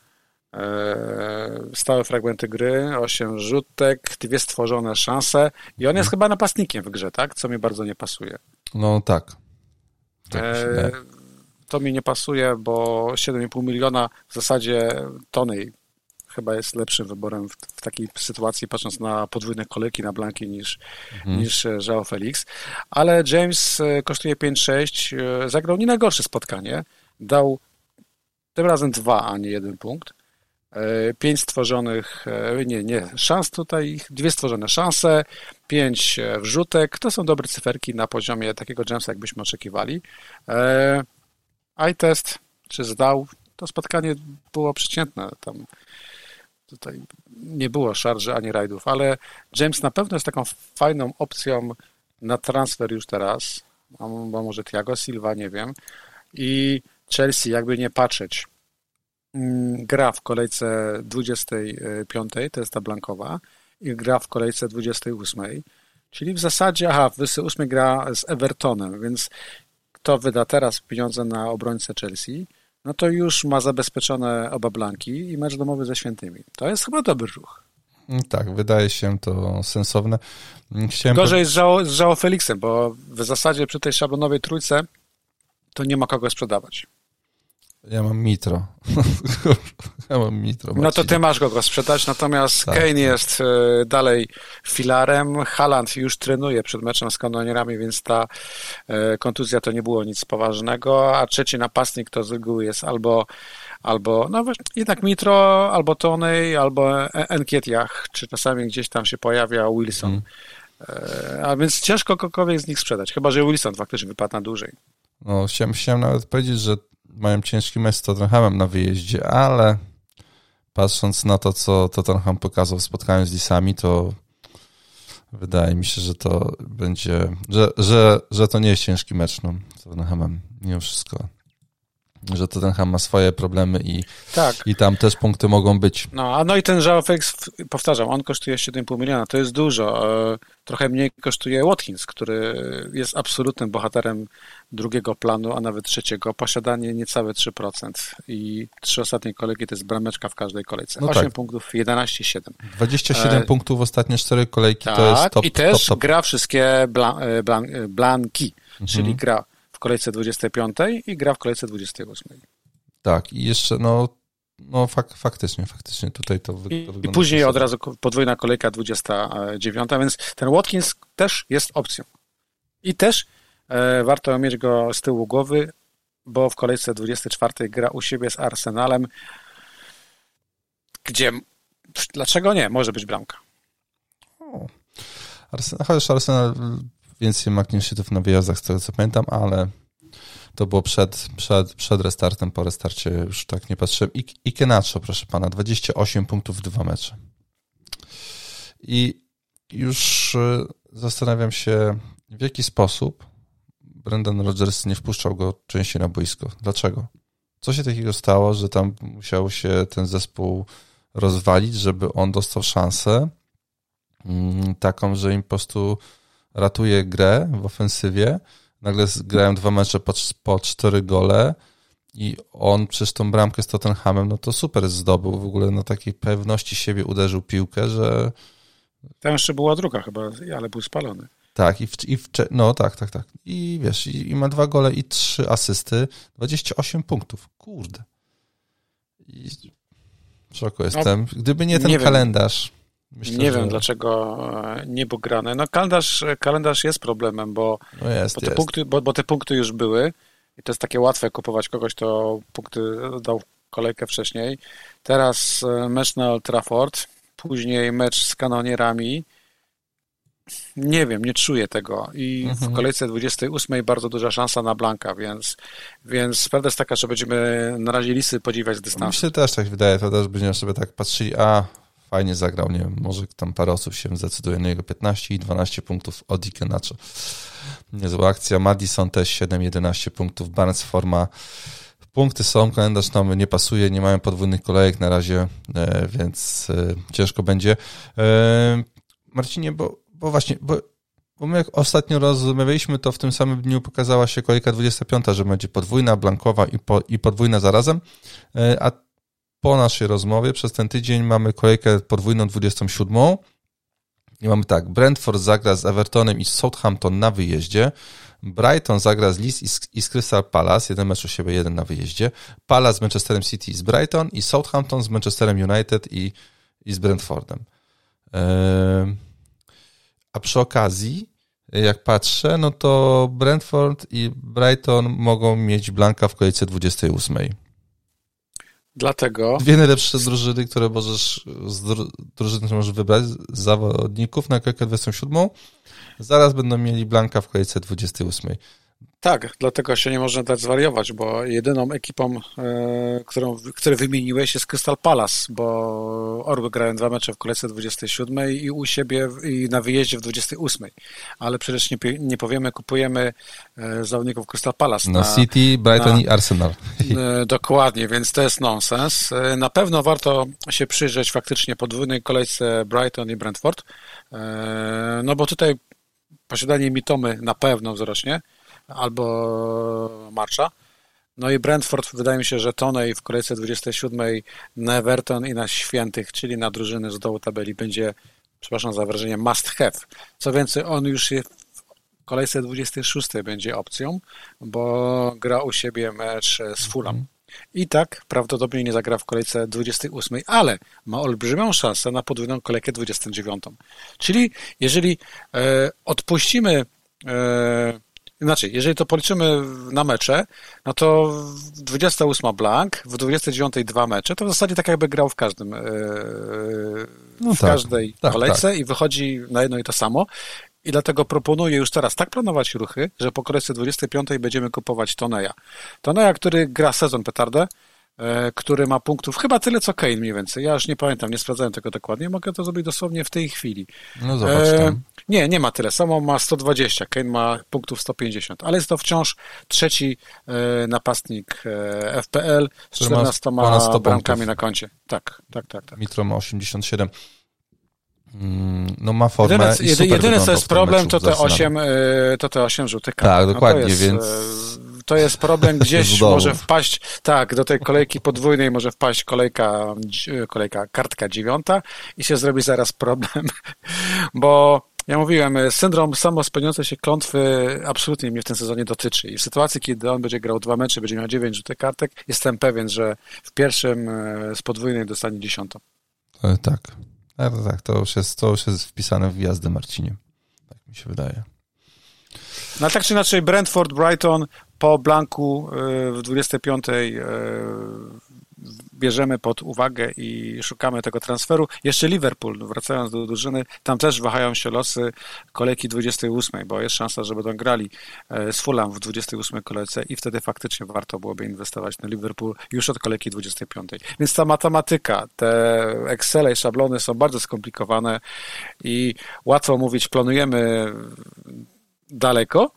Stałe fragmenty gry, osiem rzutek, dwie stworzone szanse i on jest chyba napastnikiem w grze, tak? Co mi bardzo nie pasuje. No tak. tak e, to mi nie pasuje, bo siedem i pół miliona w zasadzie Toney chyba jest lepszym wyborem w, w takiej sytuacji, patrząc na podwójne kolejki na blanki niż, mhm. niż João Felix. Ale James kosztuje pięć sześć, zagrał nie najgorsze spotkanie, dał tym razem dwa, a nie jeden punkt. Pięć stworzonych, nie, nie, szans tutaj, dwie stworzone szanse, pięć wrzutek, to są dobre cyferki na poziomie takiego Jamesa, jakbyśmy oczekiwali. Eye test, czy zdał, to spotkanie było przeciętne, tam tutaj nie było szarży ani rajdów, ale James na pewno jest taką fajną opcją na transfer już teraz, bo może Thiago Silva, nie wiem, i Chelsea, jakby nie patrzeć, gra w kolejce dwudziestej piątej, to jest ta blankowa, i gra w kolejce dwudziestej ósmej, czyli w zasadzie, aha, w dwudziestej ósmej gra z Evertonem, więc kto wyda teraz pieniądze na obrońcę Chelsea, no to już ma zabezpieczone oba blanki i mecz domowy ze Świętymi. To jest chyba dobry ruch. Tak, wydaje się to sensowne. Chciałem Gorzej po... z, João, z João Felixem, bo w zasadzie przy tej szablonowej trójce to nie ma kogo sprzedawać. Ja mam mitro. ja mam mitro. Marcin. No to ty masz kogo sprzedać, natomiast tak. Kane jest dalej filarem, Haaland już trenuje przed meczem z kanonierami, więc ta kontuzja to nie było nic poważnego, a trzeci napastnik to z reguły jest albo, albo no jednak mitro, albo Toney, albo Enketiah, czy czasami gdzieś tam się pojawia Wilson. Hmm. A więc ciężko kogokolwiek z nich sprzedać, chyba że Wilson faktycznie wypadł na dłużej. No, chciałem, chciałem nawet powiedzieć, że mają ciężki mecz z Tottenhamem na wyjeździe, ale patrząc na to, co Tottenham pokazał w spotkaniu z Leedsami, to wydaje mi się, że to będzie, że, że, że to nie jest ciężki mecz no, z Tottenhamem, mimo wszystko. Że Tottenham ma swoje problemy i, tak. i tam też punkty mogą być. No, a no i ten João Felix, powtarzam, on kosztuje siedem i pół miliona, to jest dużo. Trochę mniej kosztuje Watkins, który jest absolutnym bohaterem drugiego planu, a nawet trzeciego. Posiadanie niecałe trzy procent i trzy ostatnie kolejki to jest brameczka w każdej kolejce. No osiem tak. punktów, jedenaście siedem. dwadzieścia siedem e... punktów w ostatnie cztery kolejki tak. to jest top. I też top, top. Gra wszystkie blan, blan, blanki, mhm. czyli gra w kolejce dwudziestej piątej i gra w kolejce dwudziestej ósmej. Tak, i jeszcze, no, no fak, faktycznie, faktycznie tutaj to, wy, to I, wygląda. I później od razu podwójna kolejka dwudziesta dziewiąta, więc ten Watkins też jest opcją. I też e, warto mieć go z tyłu głowy, bo w kolejce dwudziestej czwartej gra u siebie z Arsenalem, gdzie, dlaczego nie, może być bramka. O, Arsenal, chociaż Arsenal... więcej magnifików na wyjazdach, z tego co pamiętam, ale to było przed, przed, przed restartem, po restarcie już tak nie patrzyłem. I Iheanacho, proszę pana, dwadzieścia osiem punktów w dwa mecze. I już zastanawiam się, w jaki sposób Brendan Rodgers nie wpuszczał go częściej na boisko. Dlaczego? Co się takiego stało, że tam musiał się ten zespół rozwalić, żeby on dostał szansę taką, że im po prostu ratuje grę w ofensywie. Nagle grają dwa mecze po, po cztery gole i on przecież tą bramkę z Tottenhamem, no to super zdobył. W ogóle na takiej pewności siebie uderzył piłkę, że... Tam jeszcze była druga chyba, ale był spalony. Tak, i, w, i w, no tak, tak, tak. I wiesz, i, i ma dwa gole i trzy asysty, dwadzieścia osiem punktów. Kurde. I w szoku jestem. Gdyby nie ten nie kalendarz... Myślę, nie że... wiem, dlaczego nie był grany. No kalendarz, kalendarz jest problemem, bo, no jest, bo, te jest. Punkty, bo, bo te punkty już były i to jest takie łatwe kupować kogoś, kto punkty dał kolejkę wcześniej. Teraz mecz na Old Trafford, później mecz z Kanonierami. Nie wiem, nie czuję tego i mhm. w kolejce dwudziestej ósmej bardzo duża szansa na Blanka, więc, więc prawda jest taka, że będziemy na razie lisy podziwiać z dystansu. Mi się też tak wydaje, prawda, że będziemy sobie tak patrzyli, a... Fajnie zagrał, nie wiem, może tam parę osób się zdecyduje na jego piętnaście i dwanaście punktów od Iheanacho. Niezła akcja. Madison też siedem jedenaście punktów. Barnes forma. Punkty są, kalendarz nam nie pasuje, nie mają podwójnych kolejek na razie, więc ciężko będzie. Marcinie, bo, bo właśnie, bo, bo my jak ostatnio rozmawialiśmy, to w tym samym dniu pokazała się kolejka dwudziesta piąta, że będzie podwójna, blankowa i, po, i podwójna zarazem, a po naszej rozmowie przez ten tydzień mamy kolejkę podwójną dwudziestą siódmą i mamy tak, Brentford zagra z Evertonem i Southampton na wyjeździe, Brighton zagra z Leeds i z, i z Crystal Palace, jeden mecz u siebie, jeden na wyjeździe, Palace z Manchesterem City i z Brighton i Southampton z Manchesterem United i, i z Brentfordem. Yy, a przy okazji, jak patrzę, no to Brentford i Brighton mogą mieć blanka w kolejce dwudziestej ósmej. Dlatego... Dwie najlepsze drużyny, które możesz z drużyny, które możesz wybrać z zawodników na kolejkę dwudziestą siódmą, zaraz będą mieli blanka w kolejce dwudziestej ósmej. Tak, dlatego się nie można dać zwariować, bo jedyną ekipą, e, którą, której wymieniłeś, jest Crystal Palace, bo Orły grają dwa mecze w kolejce dwudziestej siódmej i u siebie i na wyjeździe w dwudziestej ósmej. Ale przecież nie, nie powiemy, kupujemy e, zawodników Crystal Palace. Na, na City, Brighton na, i Arsenal. E, dokładnie, więc to jest nonsens. E, na pewno warto się przyjrzeć faktycznie podwójnej kolejce Brighton i Brentford, e, no bo tutaj posiadanie Mitomy na pewno wzrośnie, albo Marcha. No i Brentford, wydaje mi się, że Toney w kolejce dwudziestej siódmej na Everton i na Świętych, czyli na drużyny z dołu tabeli będzie, przepraszam za wrażenie, must have. Co więcej, on już w kolejce dwudziestej szóstej będzie opcją, bo gra u siebie mecz z Fulham. I tak prawdopodobnie nie zagra w kolejce dwudziestej ósmej, ale ma olbrzymią szansę na podwójną kolejkę dwudziestej dziewiątej. Czyli jeżeli e, odpuścimy e, Inaczej, jeżeli to policzymy na mecze, no to dwudziesta ósma blank, w dwudziestej dziewiątej dwa mecze, to w zasadzie tak jakby grał w każdym, no w tak, każdej tak, kolejce tak. I wychodzi na jedno i to samo. I dlatego proponuję już teraz tak planować ruchy, że po kolejce dwudziestej piątej będziemy kupować Toneya. Toneya, który gra sezon petardę, który ma punktów chyba tyle co Kane mniej więcej. Ja już nie pamiętam, nie sprawdzałem tego dokładnie. Mogę to zrobić dosłownie w tej chwili. No zobacz tam. E, nie, nie ma tyle. Samo ma sto dwadzieścia. Kane ma punktów sto pięćdziesiąt. Ale jest to wciąż trzeci e, napastnik e, F P L z czternastoma ma bramkami punktów na koncie. Tak, tak, tak. tak. Mitro ma osiemdziesiąt siedem. No ma formę jedyne, i super jedyne co jest problem to te, osiem, to te osiem żółtych kart. Tak, dokładnie, no to jest, więc... To jest problem, gdzieś może wpaść, tak, do tej kolejki podwójnej może wpaść kolejka, kolejka kartka dziewiąta i się zrobi zaraz problem, bo ja mówiłem, syndrom samospełniającej się klątwy absolutnie mnie w tym sezonie dotyczy i w sytuacji, kiedy on będzie grał dwa mecze, będzie miał dziewięć żółtych kartek, jestem pewien, że w pierwszym z podwójnej dostanie dziesiątą. Tak. Tak, tak, to już jest, to już jest wpisane w jazdy, Marcinie. Tak mi się wydaje. No tak czy inaczej, Brentford, Brighton po blanku w dwudziestej piątej bierzemy pod uwagę i szukamy tego transferu. Jeszcze Liverpool, wracając do drużyny, tam też wahają się losy kolejki dwudziestej ósmej, bo jest szansa, że będą grali z Fulham w dwudziestej ósmej kolejce i wtedy faktycznie warto byłoby inwestować na Liverpool już od kolejki dwudziestej piątej. Więc ta matematyka, te Excele i szablony są bardzo skomplikowane i łatwo mówić, planujemy daleko,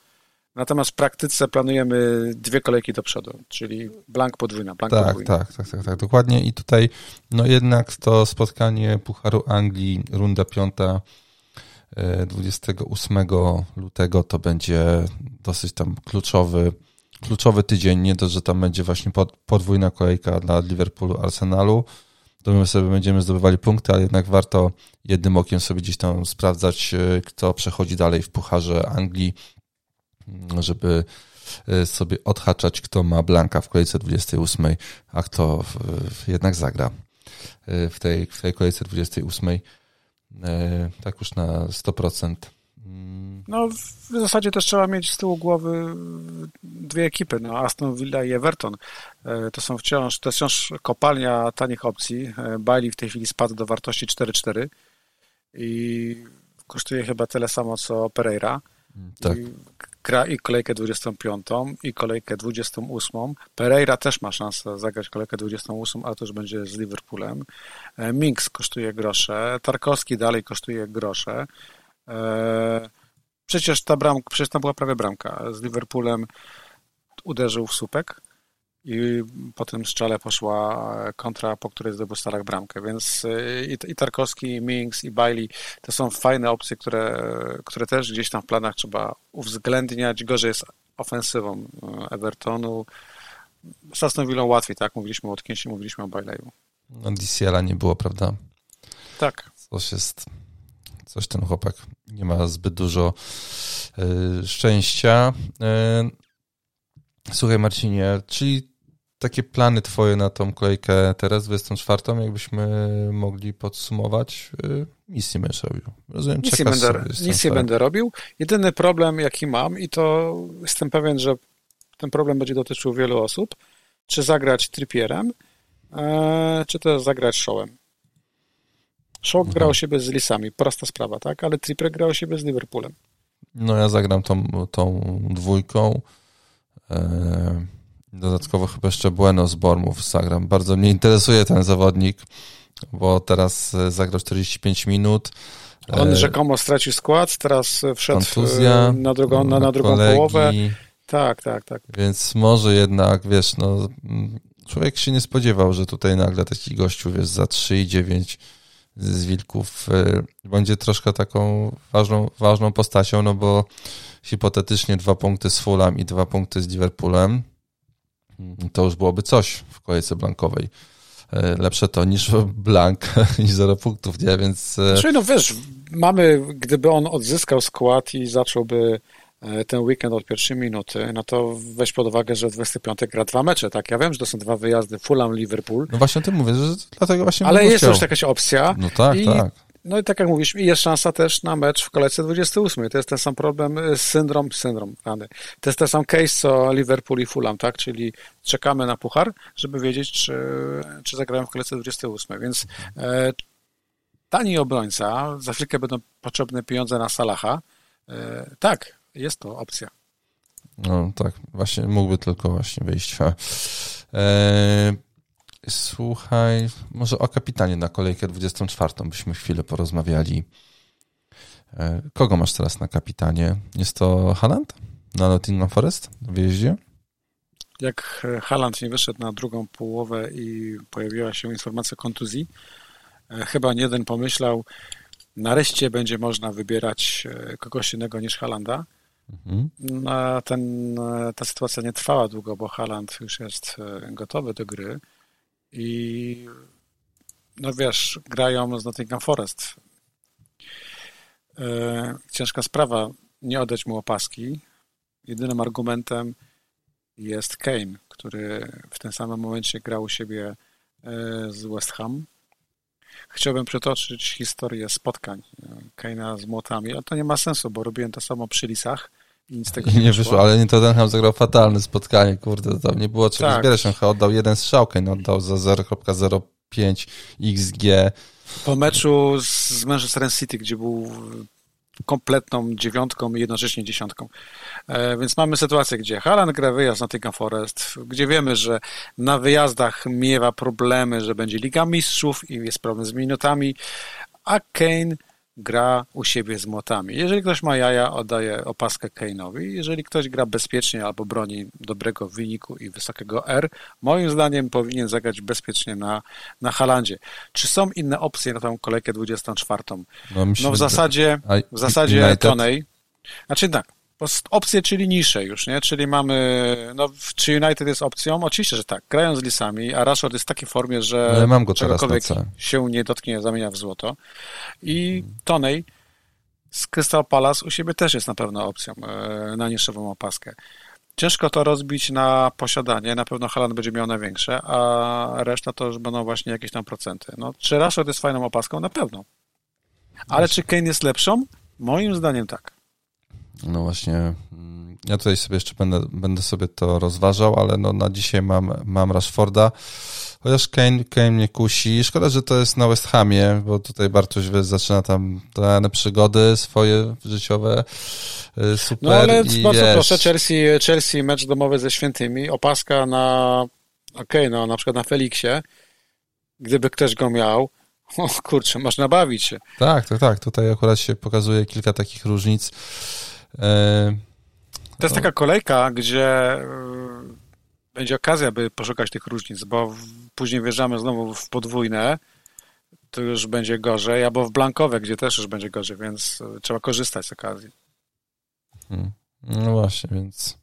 natomiast w praktyce planujemy dwie kolejki do przodu, czyli blank podwójna, blank tak, podwójna. Tak, tak, tak, tak, dokładnie. I tutaj no jednak to spotkanie Pucharu Anglii, runda piąta, dwudziestego ósmego lutego, to będzie dosyć tam kluczowy, kluczowy tydzień. Nie to, że tam będzie właśnie podwójna kolejka dla Liverpoolu, Arsenalu, to my sobie będziemy zdobywali punkty, ale jednak warto jednym okiem sobie gdzieś tam sprawdzać, kto przechodzi dalej w Pucharze Anglii, żeby sobie odhaczać, kto ma blanka w kolejce dwudziestej ósmej, a kto jednak zagra w tej, w tej kolejce dwudziestej ósmej. Tak już na sto procent. No w zasadzie też trzeba mieć z tyłu głowy dwie ekipy, no Aston Villa i Everton. To są wciąż, to jest wciąż kopalnia tanich opcji. Bailey w tej chwili spadł do wartości cztery cztery i kosztuje chyba tyle samo co Pereira. Tak. I gra i kolejkę dwudziestą piątą, i kolejkę dwudziestą ósmą. Pereira też ma szansę zagrać kolejkę dwudziestą ósmą, ale to już będzie z Liverpoolem. Minks kosztuje grosze, Tarkowski dalej kosztuje grosze. Przecież ta bramka, przecież tam była prawie bramka. Z Liverpoolem uderzył w słupek i po tym strzale poszła kontra, po której zdobył Salah bramkę, więc i Tarkowski, i Mings, i Bailey to są fajne opcje, które, które też gdzieś tam w planach trzeba uwzględniać. Gorzej jest ofensywą Evertonu. Z Aston Villą łatwiej, tak? Mówiliśmy o Watkinsie, mówiliśmy o Bailey'u. No D C L-a nie było, prawda? Tak. Coś jest... Coś ten chłopak nie ma zbyt dużo y, szczęścia. Y, słuchaj Marcinie, czyli takie plany twoje na tą kolejkę teraz, dwudziestą czwartą, jakbyśmy mogli podsumować, y, nic nie będziesz robił. Rozumiem, nic nie, będę, nic nie będę robił. Jedyny problem jaki mam i to jestem pewien, że ten problem będzie dotyczył wielu osób, czy zagrać Trippierem, y, czy też zagrać Shawem. Shaw grał mhm. siebie z Lisami, prosta sprawa, tak? Ale Trippier grał siebie z Liverpoolem. No ja zagram tą, tą dwójką. Dodatkowo chyba jeszcze Bueno z Bormów zagram. Bardzo mnie interesuje ten zawodnik, bo teraz zagrał czterdzieści pięć minut. On rzekomo stracił skład, teraz wszedł kontuzja, na drugą, na, na drugą połowę. Tak, tak, tak. Więc może jednak, wiesz, no człowiek się nie spodziewał, że tutaj nagle taki gościu, wiesz, za trzy i dziewięć z Wilków będzie troszkę taką ważną, ważną postacią, no bo hipotetycznie dwa punkty z Fulham i dwa punkty z Liverpoolem to już byłoby coś w kolejce blankowej. Lepsze to niż blank, niż zero punktów, nie? Więc... Czyli no wiesz, mamy, gdyby on odzyskał skład i zacząłby ten weekend od pierwszej minuty, no to weź pod uwagę, że dwudziesty piąty gra dwa mecze, tak? Ja wiem, że to są dwa wyjazdy, Fulham, Liverpool. No właśnie o tym mówię, że dlatego właśnie... Ale jest chciał. Już jakaś opcja. No tak, i, tak. No i tak jak mówisz, jest szansa też na mecz w kolejce dwudziestej ósmej. To jest ten sam problem, syndrom, syndrom, rany. To jest ten sam case, co Liverpool i Fulham, tak? Czyli czekamy na puchar, żeby wiedzieć, czy, czy zagrają w kolejce dwudziestej ósmej. Więc e, tani obrońca, za chwilkę będą potrzebne pieniądze na Salaha. E, tak, jest to opcja. No tak, właśnie mógłby tylko właśnie wyjść. Eee, słuchaj, może o kapitanie na kolejkę dwudziestą czwartą byśmy chwilę porozmawiali. Eee, kogo masz teraz na kapitanie? Jest to Haaland na Nottingham Forest w wyjeździe? Jak Haaland nie wyszedł na drugą połowę i pojawiła się informacja o kontuzji, e, chyba nie jeden pomyślał, nareszcie będzie można wybierać kogoś innego niż Haalanda. No, ten, ta sytuacja nie trwała długo, bo Haaland już jest gotowy do gry i no wiesz, grają z Nottingham Forest. Ciężka sprawa, nie oddać mu opaski. Jedynym argumentem jest Kane, który w tym samym momencie grał u siebie z West Ham. Chciałbym przytoczyć historię spotkań Kane'a z młotami, ale to nie ma sensu, bo robiłem to samo przy Lisach nic z tego nie, nie wyszło. Ale nie, Tottenham zagrał fatalne spotkanie, kurde, tam nie było czego tak. zbierać. On oddał jeden strzał, Kane oddał za zero przecinek zero pięć xG. Po meczu z Manchester City, gdzie był kompletną dziewiątką i jednocześnie dziesiątką. E, więc mamy sytuację, gdzie Haaland gra wyjazd na Nottingham Forest, gdzie wiemy, że na wyjazdach miewa problemy, że będzie Liga Mistrzów i jest problem z minutami, a Kane gra u siebie z młotami. Jeżeli ktoś ma jaja, oddaje opaskę Kane'owi. Jeżeli ktoś gra bezpiecznie albo broni dobrego wyniku i wysokiego R, moim zdaniem powinien zagrać bezpiecznie na, na Haalandzie. Czy są inne opcje na tą kolejkę dwudziestą czwartą? No, no w zasadzie w zasadzie Toney. Znaczy tak, opcje, czyli nisze już, nie? Czyli mamy, no czy United jest opcją? Oczywiście, że tak. Grają z Lisami, a Rashford jest w takiej formie, że no, mam go czegokolwiek się nie dotknie, zamienia w złoto. I Toney z Crystal Palace u siebie też jest na pewno opcją na niszową opaskę. Ciężko to rozbić na posiadanie, na pewno Haaland będzie miał największe, a reszta to już będą właśnie jakieś tam procenty. No, czy Rashford jest fajną opaską? Na pewno. Ale czy Kane jest lepszą? Moim zdaniem tak. No właśnie, ja tutaj sobie jeszcze będę, będę sobie to rozważał, ale no na dzisiaj mam, mam Rashforda, chociaż Kane, Kane mnie kusi. Szkoda, że to jest na West Hamie, bo tutaj Bartuś zaczyna tam te przygody swoje życiowe, super. No ale i bardzo wiesz... proszę, Chelsea, Chelsea mecz domowy ze Świętymi, opaska na, okej, okay, no na przykład na Feliksie, gdyby ktoś go miał, o kurczę, można bawić się. Tak, tak, tak, tutaj akurat się pokazuje kilka takich różnic. To jest taka kolejka, gdzie będzie okazja, by poszukać tych różnic, bo później wjeżdżamy znowu w podwójne, to już będzie gorzej, albo w blankowe, gdzie też już będzie gorzej, więc trzeba korzystać z okazji. Hmm. No właśnie, więc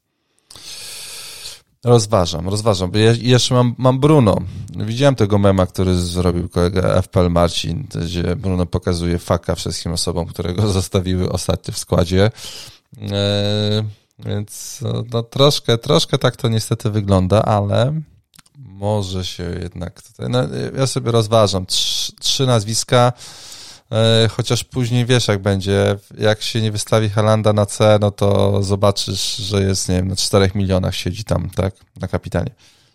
rozważam, rozważam. Ja jeszcze mam, mam Bruno. Widziałem tego mema, który zrobił kolega F P L Marcin, gdzie Bruno pokazuje faka wszystkim osobom, które go zostawiły ostatnio w składzie. Yy, więc no, troszkę, troszkę tak to niestety wygląda, ale może się jednak tutaj, no, ja sobie rozważam trzy, trzy nazwiska, yy, chociaż później wiesz jak będzie, jak się nie wystawi Halanda na C, no to zobaczysz, że jest, nie wiem, na czterech milionach siedzi tam, tak, na kapitanie.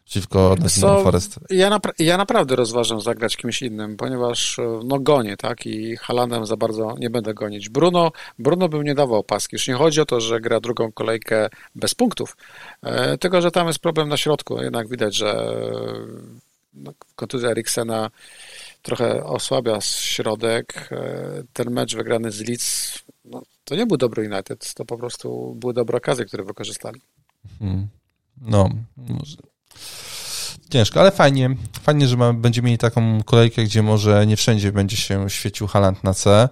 Przeciwko so, Forest. Ja, napra- ja naprawdę rozważam zagrać kimś innym, ponieważ no gonię, tak, i Haalandem za bardzo nie będę gonić. Bruno, Bruno bym nie dawał opaski. Już nie chodzi o to, że gra drugą kolejkę bez punktów, e, tylko że tam jest problem na środku. Jednak widać, że no, kontuzja Eriksena trochę osłabia środek. E, ten mecz wygrany z Leeds, no, to nie był dobry United, to po prostu były dobre okazje, które wykorzystali. Hmm. No, może... Ciężko, ale fajnie, fajnie, że mamy, będziemy mieli taką kolejkę, gdzie może nie wszędzie będzie się świecił Haaland na C.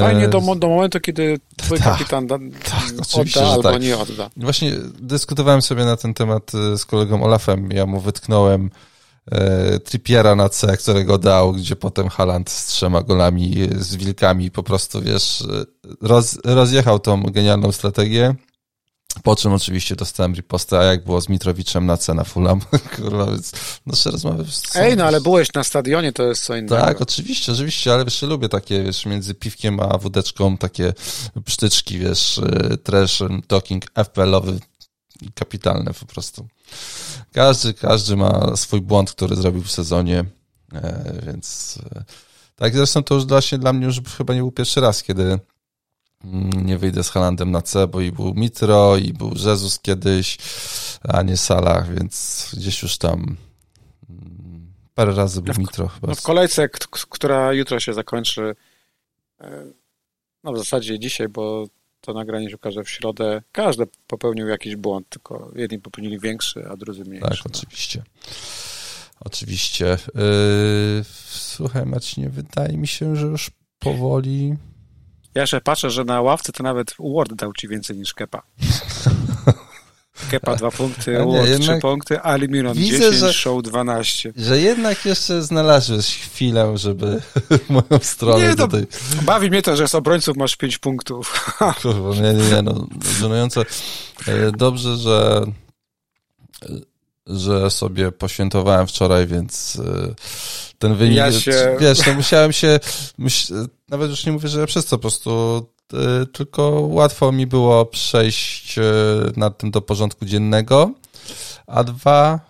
Fajnie do, do momentu, kiedy twój tak, kapitan da, tak, oczywiście, odda albo tak. nie odda. Właśnie dyskutowałem sobie na ten temat z kolegą Olafem, ja mu wytknąłem e, Trippiera na C, którego dał, gdzie potem Haaland z trzema golami, z wilkami po prostu, wiesz, roz, rozjechał tą genialną strategię. Po czym oczywiście dostałem ripostę, a jak było z Mitrowiczem na C na Fulham. Kurwa, więc nasze rozmowy... Ej, no ale byłeś na stadionie, to jest co innego. Tak, oczywiście, oczywiście, ale wiesz, lubię takie, wiesz, między piwkiem a wódeczką takie psztyczki, wiesz, trash, talking F P L-owy, kapitalne po prostu. Każdy, każdy ma swój błąd, który zrobił w sezonie, więc... Tak, zresztą to już właśnie dla mnie już chyba nie był pierwszy raz, kiedy... nie wyjdę z Haalandem na C, bo i był Mitro, i był Jezus kiedyś, a nie Salah, więc gdzieś już tam parę razy był no w, Mitro chyba. No w kolejce, k- która jutro się zakończy, no w zasadzie dzisiaj, bo to nagranie się ukaże w środę, każdy popełnił jakiś błąd, tylko jedni popełnili większy, a drudzy mniejszy. Tak, no. oczywiście. Oczywiście. Yy, słuchaj Marcinie, wydaje mi się, że już powoli... Ja jeszcze patrzę, że na ławce to nawet Ward dał ci więcej niż Kepa. Kepa dwa punkty, nie, Ward trzy punkty, Almiron dziesięć, Shaw dwanaście. Że jednak jeszcze znalazłeś chwilę, żeby moją stronę nie, do tej... Bawi mnie to, że z obrońców masz pięć punktów. Kurwa, nie, nie, nie, no żenujące. Dobrze, że, że sobie poświętowałem wczoraj, więc... Ten wynik, ja się... wiesz, no musiałem się, myśl, nawet już nie mówię, że ja przez to po prostu tylko łatwo mi było przejść nad tym do porządku dziennego, a dwa,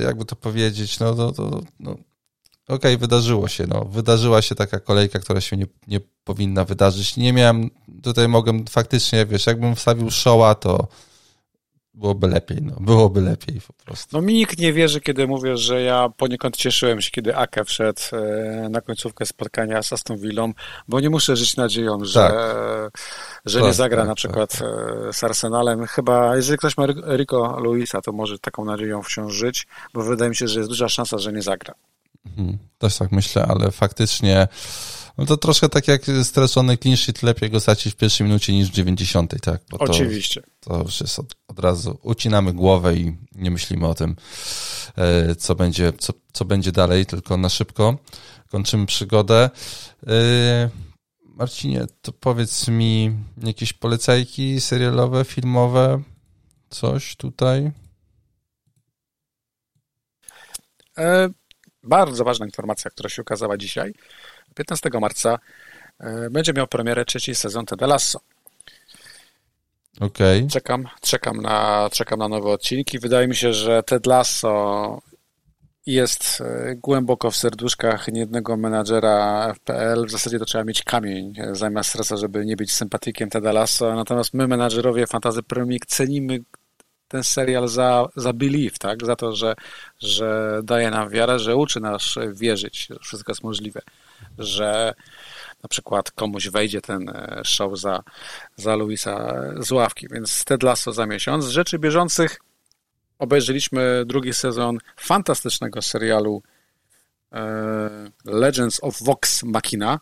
jakby to powiedzieć, no to, to no, okej, wydarzyło się, no, wydarzyła się taka kolejka, która się nie, nie powinna wydarzyć. Nie miałem, tutaj mogłem faktycznie, wiesz, jakbym wstawił Shaw'a, to byłoby lepiej, no, byłoby lepiej po prostu. No mi nikt nie wierzy, kiedy mówię, że ja poniekąd cieszyłem się, kiedy Ake wszedł na końcówkę spotkania z Aston Villą, bo nie muszę żyć nadzieją, że, tak. że tak, nie zagra tak, na przykład tak. z Arsenalem. Chyba, jeżeli ktoś ma Rico Lewisa, to może taką nadzieją wciąż żyć, bo wydaje mi się, że jest duża szansa, że nie zagra. Hmm, też tak myślę, ale faktycznie no to troszkę tak jak streszony clean sheet, lepiej go stracić w pierwszej minucie niż w dziewięćdziesiątej, tak? Bo to, oczywiście. To już jest od, od razu, ucinamy głowę i nie myślimy o tym, co będzie, co, co będzie dalej, tylko na szybko kończymy przygodę. Marcinie, to powiedz mi jakieś polecajki serialowe, filmowe, coś tutaj? E- Bardzo ważna informacja, która się ukazała dzisiaj. piętnastego marca będzie miał premierę trzeci sezon Ted Lasso. Okay. Czekam, czekam, na, czekam na nowe odcinki. Wydaje mi się, że Ted Lasso jest głęboko w serduszkach niejednego menadżera F P L. W zasadzie to trzeba mieć kamień zamiast serca, żeby nie być sympatykiem Teda Lasso. Natomiast my, menadżerowie Fantasy Premier League, cenimy ten serial za, za belief, tak? Za to, że, że daje nam wiarę, że uczy nas wierzyć, że wszystko jest możliwe, że na przykład komuś wejdzie ten show za, za Lewisa z ławki, więc Ted Lasso za miesiąc. Z rzeczy bieżących obejrzeliśmy drugi sezon fantastycznego serialu Legends of Vox Machina.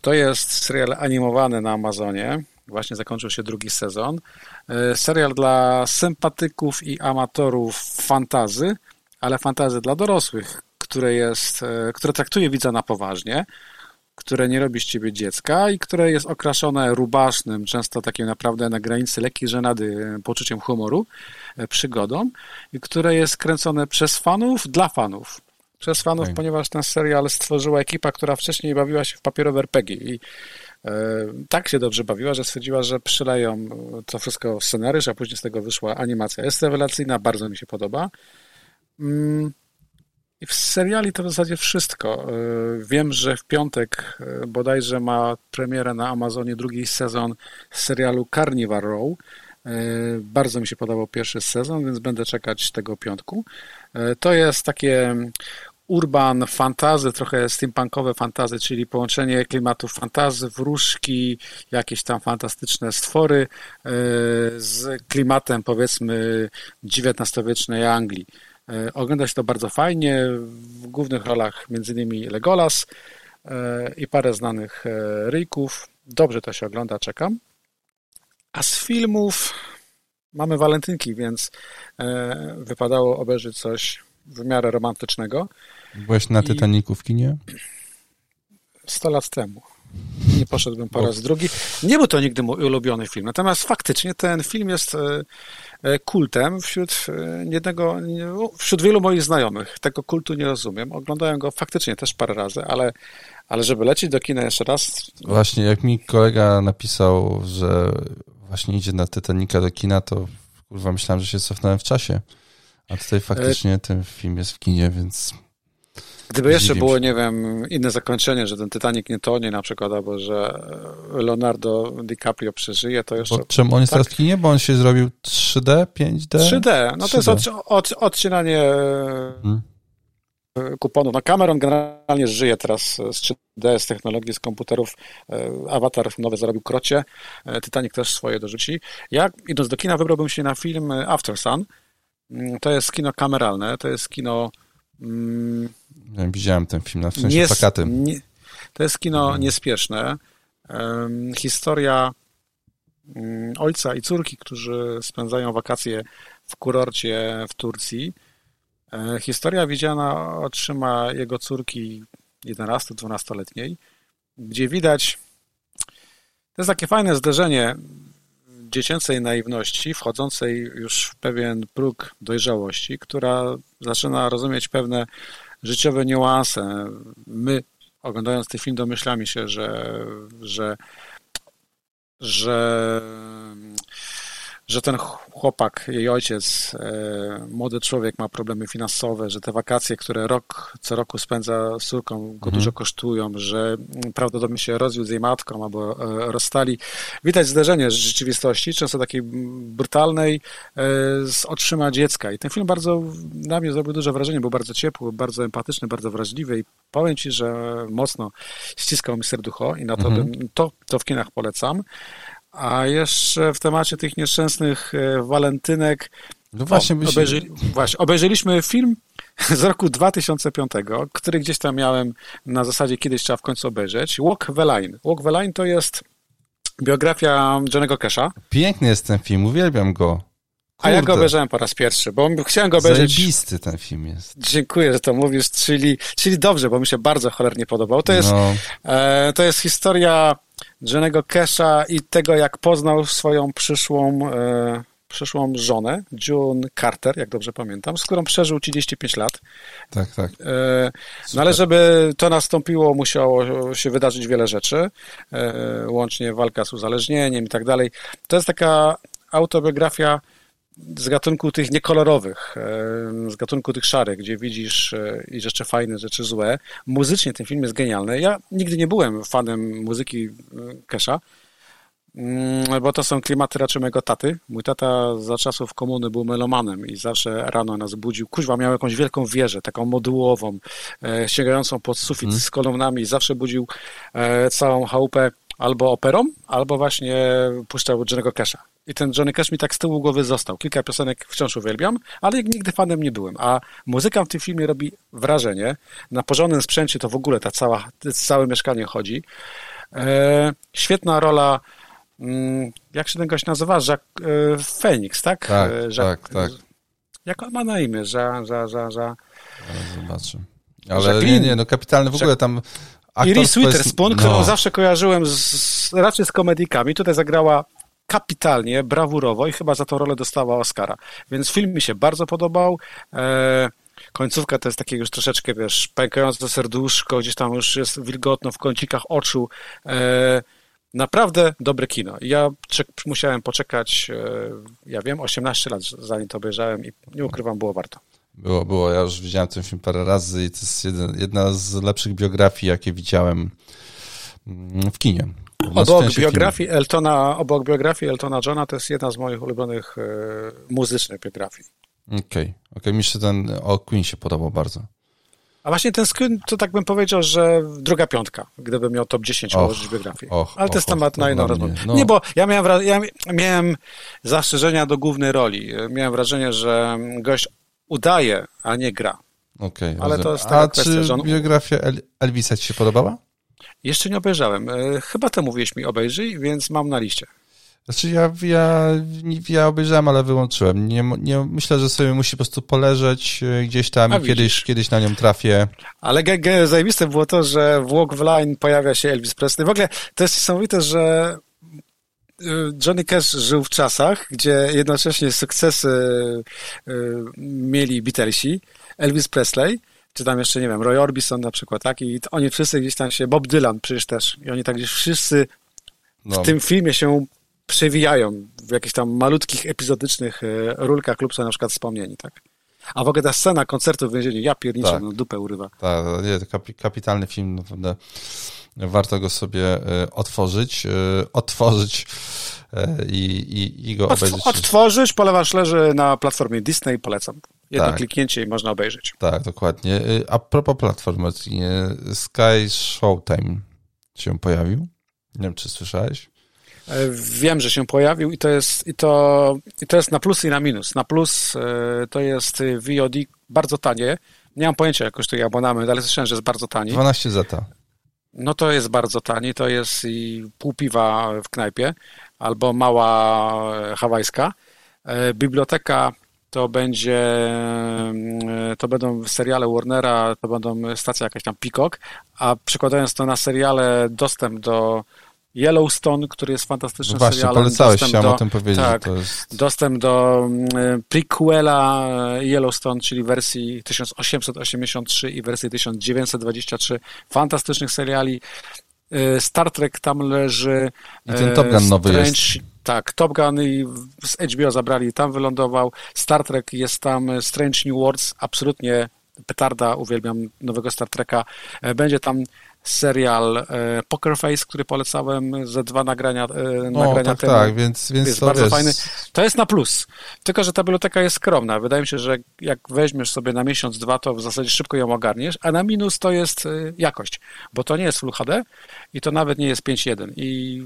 To jest serial animowany na Amazonie. Właśnie zakończył się drugi sezon. Serial dla sympatyków i amatorów fantazy, ale fantazy dla dorosłych, które, jest, które traktuje widza na poważnie, które nie robi z ciebie dziecka i które jest okraszone rubasznym, często takim naprawdę na granicy lekkiej żenady poczuciem humoru, przygodą i które jest kręcone przez fanów dla fanów. Przez fanów, tak. Ponieważ ten serial stworzyła ekipa, która wcześniej bawiła się w papierowe R P G i tak się dobrze bawiła, że stwierdziła, że przyleją to wszystko w scenariusz, a później z tego wyszła animacja. Jest rewelacyjna, bardzo mi się podoba. I w seriali to w zasadzie wszystko. Wiem, że w piątek bodajże ma premierę na Amazonie drugi sezon serialu Carnival Row. Bardzo mi się podobał pierwszy sezon, więc będę czekać tego piątku. To jest takie urban fantasy, trochę steampunkowe fantasy, czyli połączenie klimatów fantasy, wróżki, jakieś tam fantastyczne stwory yy, z klimatem powiedzmy dziewiętnastowiecznej Anglii. Yy, ogląda się to bardzo fajnie, w głównych rolach między innymi Legolas yy, i parę znanych yy, ryjków. Dobrze to się ogląda, czekam. A z filmów mamy walentynki, więc yy, wypadało obejrzeć coś w miarę romantycznego. Byłeś na Titanicu w kinie? Sto lat temu. Nie poszedłbym po raz drugi. Nie był to nigdy mój ulubiony film, natomiast faktycznie ten film jest kultem wśród jednego, wśród wielu moich znajomych. Tego kultu nie rozumiem. Oglądałem go faktycznie też parę razy, ale, ale żeby lecieć do kina jeszcze raz... Właśnie, jak mi kolega napisał, że właśnie idzie na Titanica do kina, to kurwa myślałem, że się cofnąłem w czasie. A tutaj faktycznie ten film jest w kinie, więc... Gdyby jeszcze było, się. nie wiem, inne zakończenie, że ten Titanic nie tonie na przykład, albo że Leonardo DiCaprio przeżyje, to jeszcze... Bo czemu on jest tak? teraz w kinie? Bo on się zrobił trzy D, pięć D? trzy D. No trzy D. To jest od, od, odcinanie hmm. kuponów. No Cameron generalnie żyje teraz z trzy D, z technologii, z komputerów. Avatar nowy zarobił krocie. Titanic też swoje dorzuci. Ja, idąc do kina, wybrałbym się na film After Sun. To jest kino kameralne, to jest kino... Mm, ja widziałem ten film, na w sensie nies, plakaty. Nie, to jest kino hmm. niespieszne. Um, historia um, ojca i córki, którzy spędzają wakacje w kurorcie w Turcji. E, historia widziana otrzyma jego córki jedenasto-dwunastoletniej, gdzie widać... To jest takie fajne zderzenie dziecięcej naiwności, wchodzącej już w pewien próg dojrzałości, która zaczyna rozumieć pewne życiowe niuanse. My, oglądając ten film domyślam się, że, że, że, że ten chłopak, jej ojciec, młody człowiek, ma problemy finansowe, że te wakacje, które rok co roku spędza z córką, go mhm. dużo kosztują, że prawdopodobnie się rozwiódł z jej matką albo rozstali. Widać zderzenie rzeczywistości, często takiej brutalnej, z otrzyma dziecka. I ten film bardzo na mnie zrobił duże wrażenie, był bardzo ciepły, bardzo empatyczny, bardzo wrażliwy i powiem Ci, że mocno ściskał mi serducho i na to, mhm. bym, to, to w kinach polecam. A jeszcze w temacie tych nieszczęsnych walentynek no właśnie, o, obejrzy... właśnie, obejrzeliśmy film z roku dwa tysiące piątego, który gdzieś tam miałem na zasadzie kiedyś trzeba w końcu obejrzeć. Walk the Line. Walk the Line to jest biografia Johnny'ego Casha. Piękny jest ten film, uwielbiam go. Kurde. A ja go obejrzałem po raz pierwszy, bo chciałem go obejrzeć. Zajebisty ten film jest. Dziękuję, że to mówisz, czyli, czyli dobrze, bo mi się bardzo cholernie podobał. To jest, no. e, to jest historia Johnny'ego Casha i tego, jak poznał swoją przyszłą, e, przyszłą żonę, June Carter, jak dobrze pamiętam, z którą przeżył trzydzieści pięć lat. Tak, tak. E, no ale żeby to nastąpiło, musiało się wydarzyć wiele rzeczy, e, łącznie walka z uzależnieniem i tak dalej. To jest taka autobiografia z gatunku tych niekolorowych, z gatunku tych szarych, gdzie widzisz i rzeczy fajne, rzeczy złe. Muzycznie ten film jest genialny. Ja nigdy nie byłem fanem muzyki Casha, bo to są klimaty raczej mojego taty. Mój tata za czasów komuny był melomanem i zawsze rano nas budził. Kuźwa, miał jakąś wielką wieżę, taką modułową, sięgającą pod sufit z kolumnami. Zawsze budził całą chałupę albo operą, albo właśnie puszczał Johnny'ego Casha. I ten Johnny Cash mi tak z tyłu głowy został. Kilka piosenek wciąż uwielbiam, ale nigdy fanem nie byłem. A muzyka w tym filmie robi wrażenie. Na porządnym sprzęcie to w ogóle ta cała, całe mieszkanie chodzi. E, świetna rola, jak się ten gość nazywa? Feniks, tak? Tak, Jacques, tak, tak. Jak on ma na imię? Że, że, że, że. Zobaczę. Ale nie, nie, no kapitalny w ogóle Jacques... tam... Reese Witherspoon, jest... no. którą zawsze kojarzyłem z, raczej z komedikami. Tutaj zagrała kapitalnie, brawurowo i chyba za tą rolę dostała Oscara. Więc film mi się bardzo podobał. E, końcówka to jest takie już troszeczkę, wiesz, pękające serduszko, gdzieś tam już jest wilgotno w kącikach oczu. E, naprawdę dobre kino. Ja czek, musiałem poczekać, e, ja wiem, osiemnaście lat, zanim to obejrzałem i nie ukrywam, było warto. Było, było. Ja już widziałem ten film parę razy i to jest jedna, jedna z lepszych biografii, jakie widziałem w kinie. Obok biografii, Eltona, obok biografii Eltona Johna to jest jedna z moich ulubionych y, muzycznych biografii. Okej, okay, okay. Mi się ten o Queen się podobał bardzo. A właśnie ten Queen, to tak bym powiedział, że druga piątka, gdybym miał top dziesięć ułożyć biografii. Och, ale och, to jest temat na inną rozmowę. No. Nie, bo ja miałem, ja miałem zastrzeżenia do głównej roli. Miałem wrażenie, że gość udaje, a nie gra. Okej, okay, ale rozumiem. To jest taka a kwestia, czy on... biografia El- Elvisa ci się podobała? Jeszcze nie obejrzałem. Chyba to mówiłeś mi obejrzyj, więc mam na liście. Znaczy ja, ja, ja obejrzałem, ale wyłączyłem. Nie, nie, myślę, że sobie musi po prostu poleżeć gdzieś tam i kiedyś, kiedyś na nią trafię. Ale g- g- zajebiste było to, że w Walk the Line pojawia się Elvis Presley. W ogóle to jest niesamowite, że Johnny Cash żył w czasach, gdzie jednocześnie sukcesy mieli Beatlesi, Elvis Presley, czy tam jeszcze, nie wiem, Roy Orbison na przykład, tak? I oni wszyscy gdzieś tam się, Bob Dylan przecież też, i oni tak gdzieś wszyscy w no. tym filmie się przewijają w jakichś tam malutkich, epizodycznych rulkach lub są na przykład wspomnieni, tak? A w ogóle ta scena koncertu w więzieniu, ja pierniczę, tak. no dupę urywa. Tak, kapi- kapitalny film, naprawdę warto go sobie otworzyć, otworzyć i, i, i go Otw- obejrzeć. Odtworzyć, polewasz leży na platformie Disney, polecam. Jedno tak. kliknięcie i można obejrzeć. Tak, dokładnie. A propos platformy, Sky Showtime się pojawił. Nie wiem, czy słyszałeś? Wiem, że się pojawił i to jest, i to, i to jest na plus i na minus. Na plus to jest V O D bardzo tanie. Nie mam pojęcia, jak kosztuje abonament, ale słyszałem, że jest bardzo tani. dwanaście złotych. No to jest bardzo tani. To jest i pół piwa w knajpie albo mała hawajska. Biblioteka to będzie, to będą seriale Warnera, to będą stacja jakaś tam Peacock, a przykładając to na seriale dostęp do Yellowstone, który jest fantastycznym Właśnie, serialem. Właśnie, polecałeś, chciałem do, o tym powiedzieć. Tak, to jest... dostęp do prequela Yellowstone, czyli wersji tysiąc osiemset osiemdziesiąt trzy i wersji tysiąc dziewięćset dwadzieścia trzy. Fantastycznych seriali. Star Trek tam leży. I ten Top Gun nowy jest. Tak, Top Gun i z H B O zabrali, tam wylądował. Star Trek jest tam, Strange New Worlds, absolutnie petarda, uwielbiam nowego Star Treka. Będzie tam serial Poker Face, który polecałem, ze dwa nagrania, no, nagrania tak, temu. Tak, więc, więc jest to bardzo jest... fajny. To jest na plus, tylko że ta biblioteka jest skromna. Wydaje mi się, że jak weźmiesz sobie na miesiąc, dwa, to w zasadzie szybko ją ogarniesz, a na minus to jest jakość, bo to nie jest Full H D i to nawet nie jest pięć jeden. I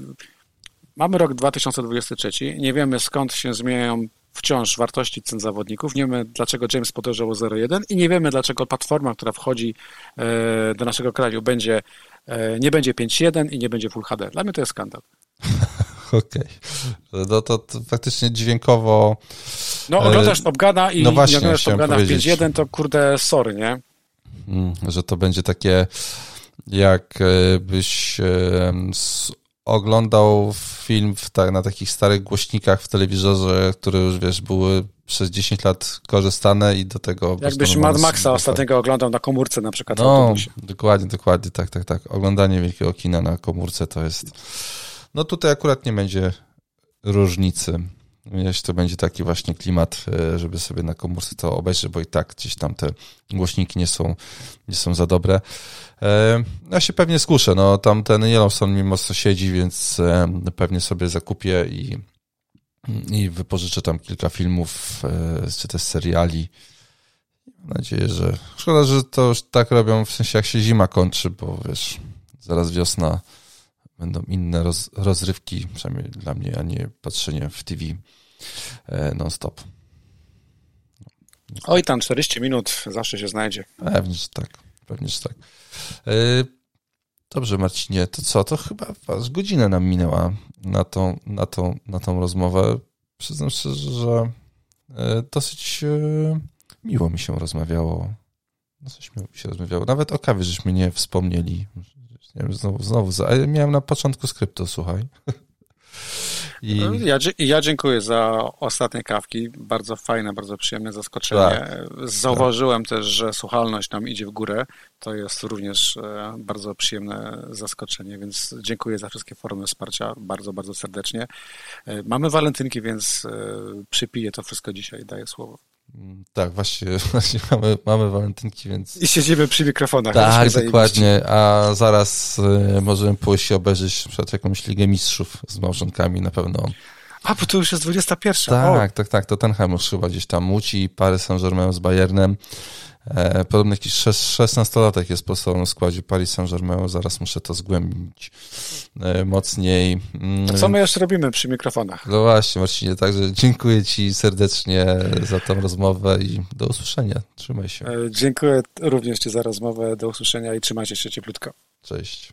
mamy rok dwa tysiące dwudziesty trzeci, nie wiemy skąd się zmieniają wciąż wartości cen zawodników, nie wiemy dlaczego James podrożał o zero przecinek jeden i nie wiemy dlaczego platforma, która wchodzi do naszego kraju będzie, nie będzie pięć jeden i nie będzie Full H D. Dla mnie to jest skandal. Okej. Okay. No to, to faktycznie dźwiękowo... No oglądasz Top Guna i no właśnie, nie oglądasz Top Guna w pięć jeden, to kurde sorry, nie? Mm, że to będzie takie jakbyś... Um, z... oglądał film w, tak, na takich starych głośnikach w telewizorze, które już, wiesz, były przez dziesięć lat korzystane i do tego... Jakbyś Mad Maxa tak. ostatniego oglądał na komórce na przykład. No, dokładnie, dokładnie, tak, tak, tak. Oglądanie wielkiego kina na komórce to jest... No tutaj akurat nie będzie różnicy. Jeśli to będzie taki właśnie klimat, żeby sobie na komórce to obejrzeć, bo i tak gdzieś tam te głośniki nie są, nie są za dobre. Ja się pewnie skuszę, no tam ten Yellowstone mi mocno siedzi, więc pewnie sobie zakupię i, i wypożyczę tam kilka filmów, czy też seriali. Mam nadzieję, że... Szkoda, że to już tak robią, w sensie jak się zima kończy, bo wiesz, zaraz wiosna... Będą inne roz, rozrywki, przynajmniej dla mnie, a nie patrzenie w T V e, non-stop. Oj, tam czterdzieści minut zawsze się znajdzie. Pewnie, że tak. Pewnie, że tak. E, dobrze, Marcinie, to co? To chyba aż godzinę nam minęła na tą, na tą, na tą rozmowę. Przyznam szczerze, że e, dosyć e, miło mi się rozmawiało. Dosyć miło mi się rozmawiało. Nawet o kawie żeśmy nie wspomnieli. Nie wiem, znowu, znowu. Miałem na początku skrypto, słuchaj. I... Ja, ja dziękuję za ostatnie kawki. Bardzo fajne, bardzo przyjemne zaskoczenie. Tak, Zauważyłem tak. też, że słuchalność nam idzie w górę. To jest również bardzo przyjemne zaskoczenie, więc dziękuję za wszystkie formy wsparcia bardzo, bardzo serdecznie. Mamy walentynki, więc przypiję to wszystko dzisiaj, daję słowo. Tak, właśnie, właśnie mamy, mamy walentynki, więc... I siedzimy przy mikrofonach. Tak, dokładnie, a zaraz y, możemy pójść i obejrzeć na przykład jakąś Ligę Mistrzów z małżonkami na pewno. A, bo to już jest dwudziesta pierwsza. Tak, o. tak, tak, to Tottenham już chyba gdzieś tam muci, Paris Saint-Germain z Bayernem. E, podobno jakiś szesnastolatek jest w podstawowym składzie Paris Saint-Germain, zaraz muszę to zgłębić e, mocniej. Mm. To co my jeszcze robimy przy mikrofonach? No właśnie, Marcinie, także dziękuję Ci serdecznie za tą rozmowę i do usłyszenia. Trzymaj się. E, dziękuję również Ci za rozmowę, do usłyszenia i trzymajcie się cieplutko. Cześć.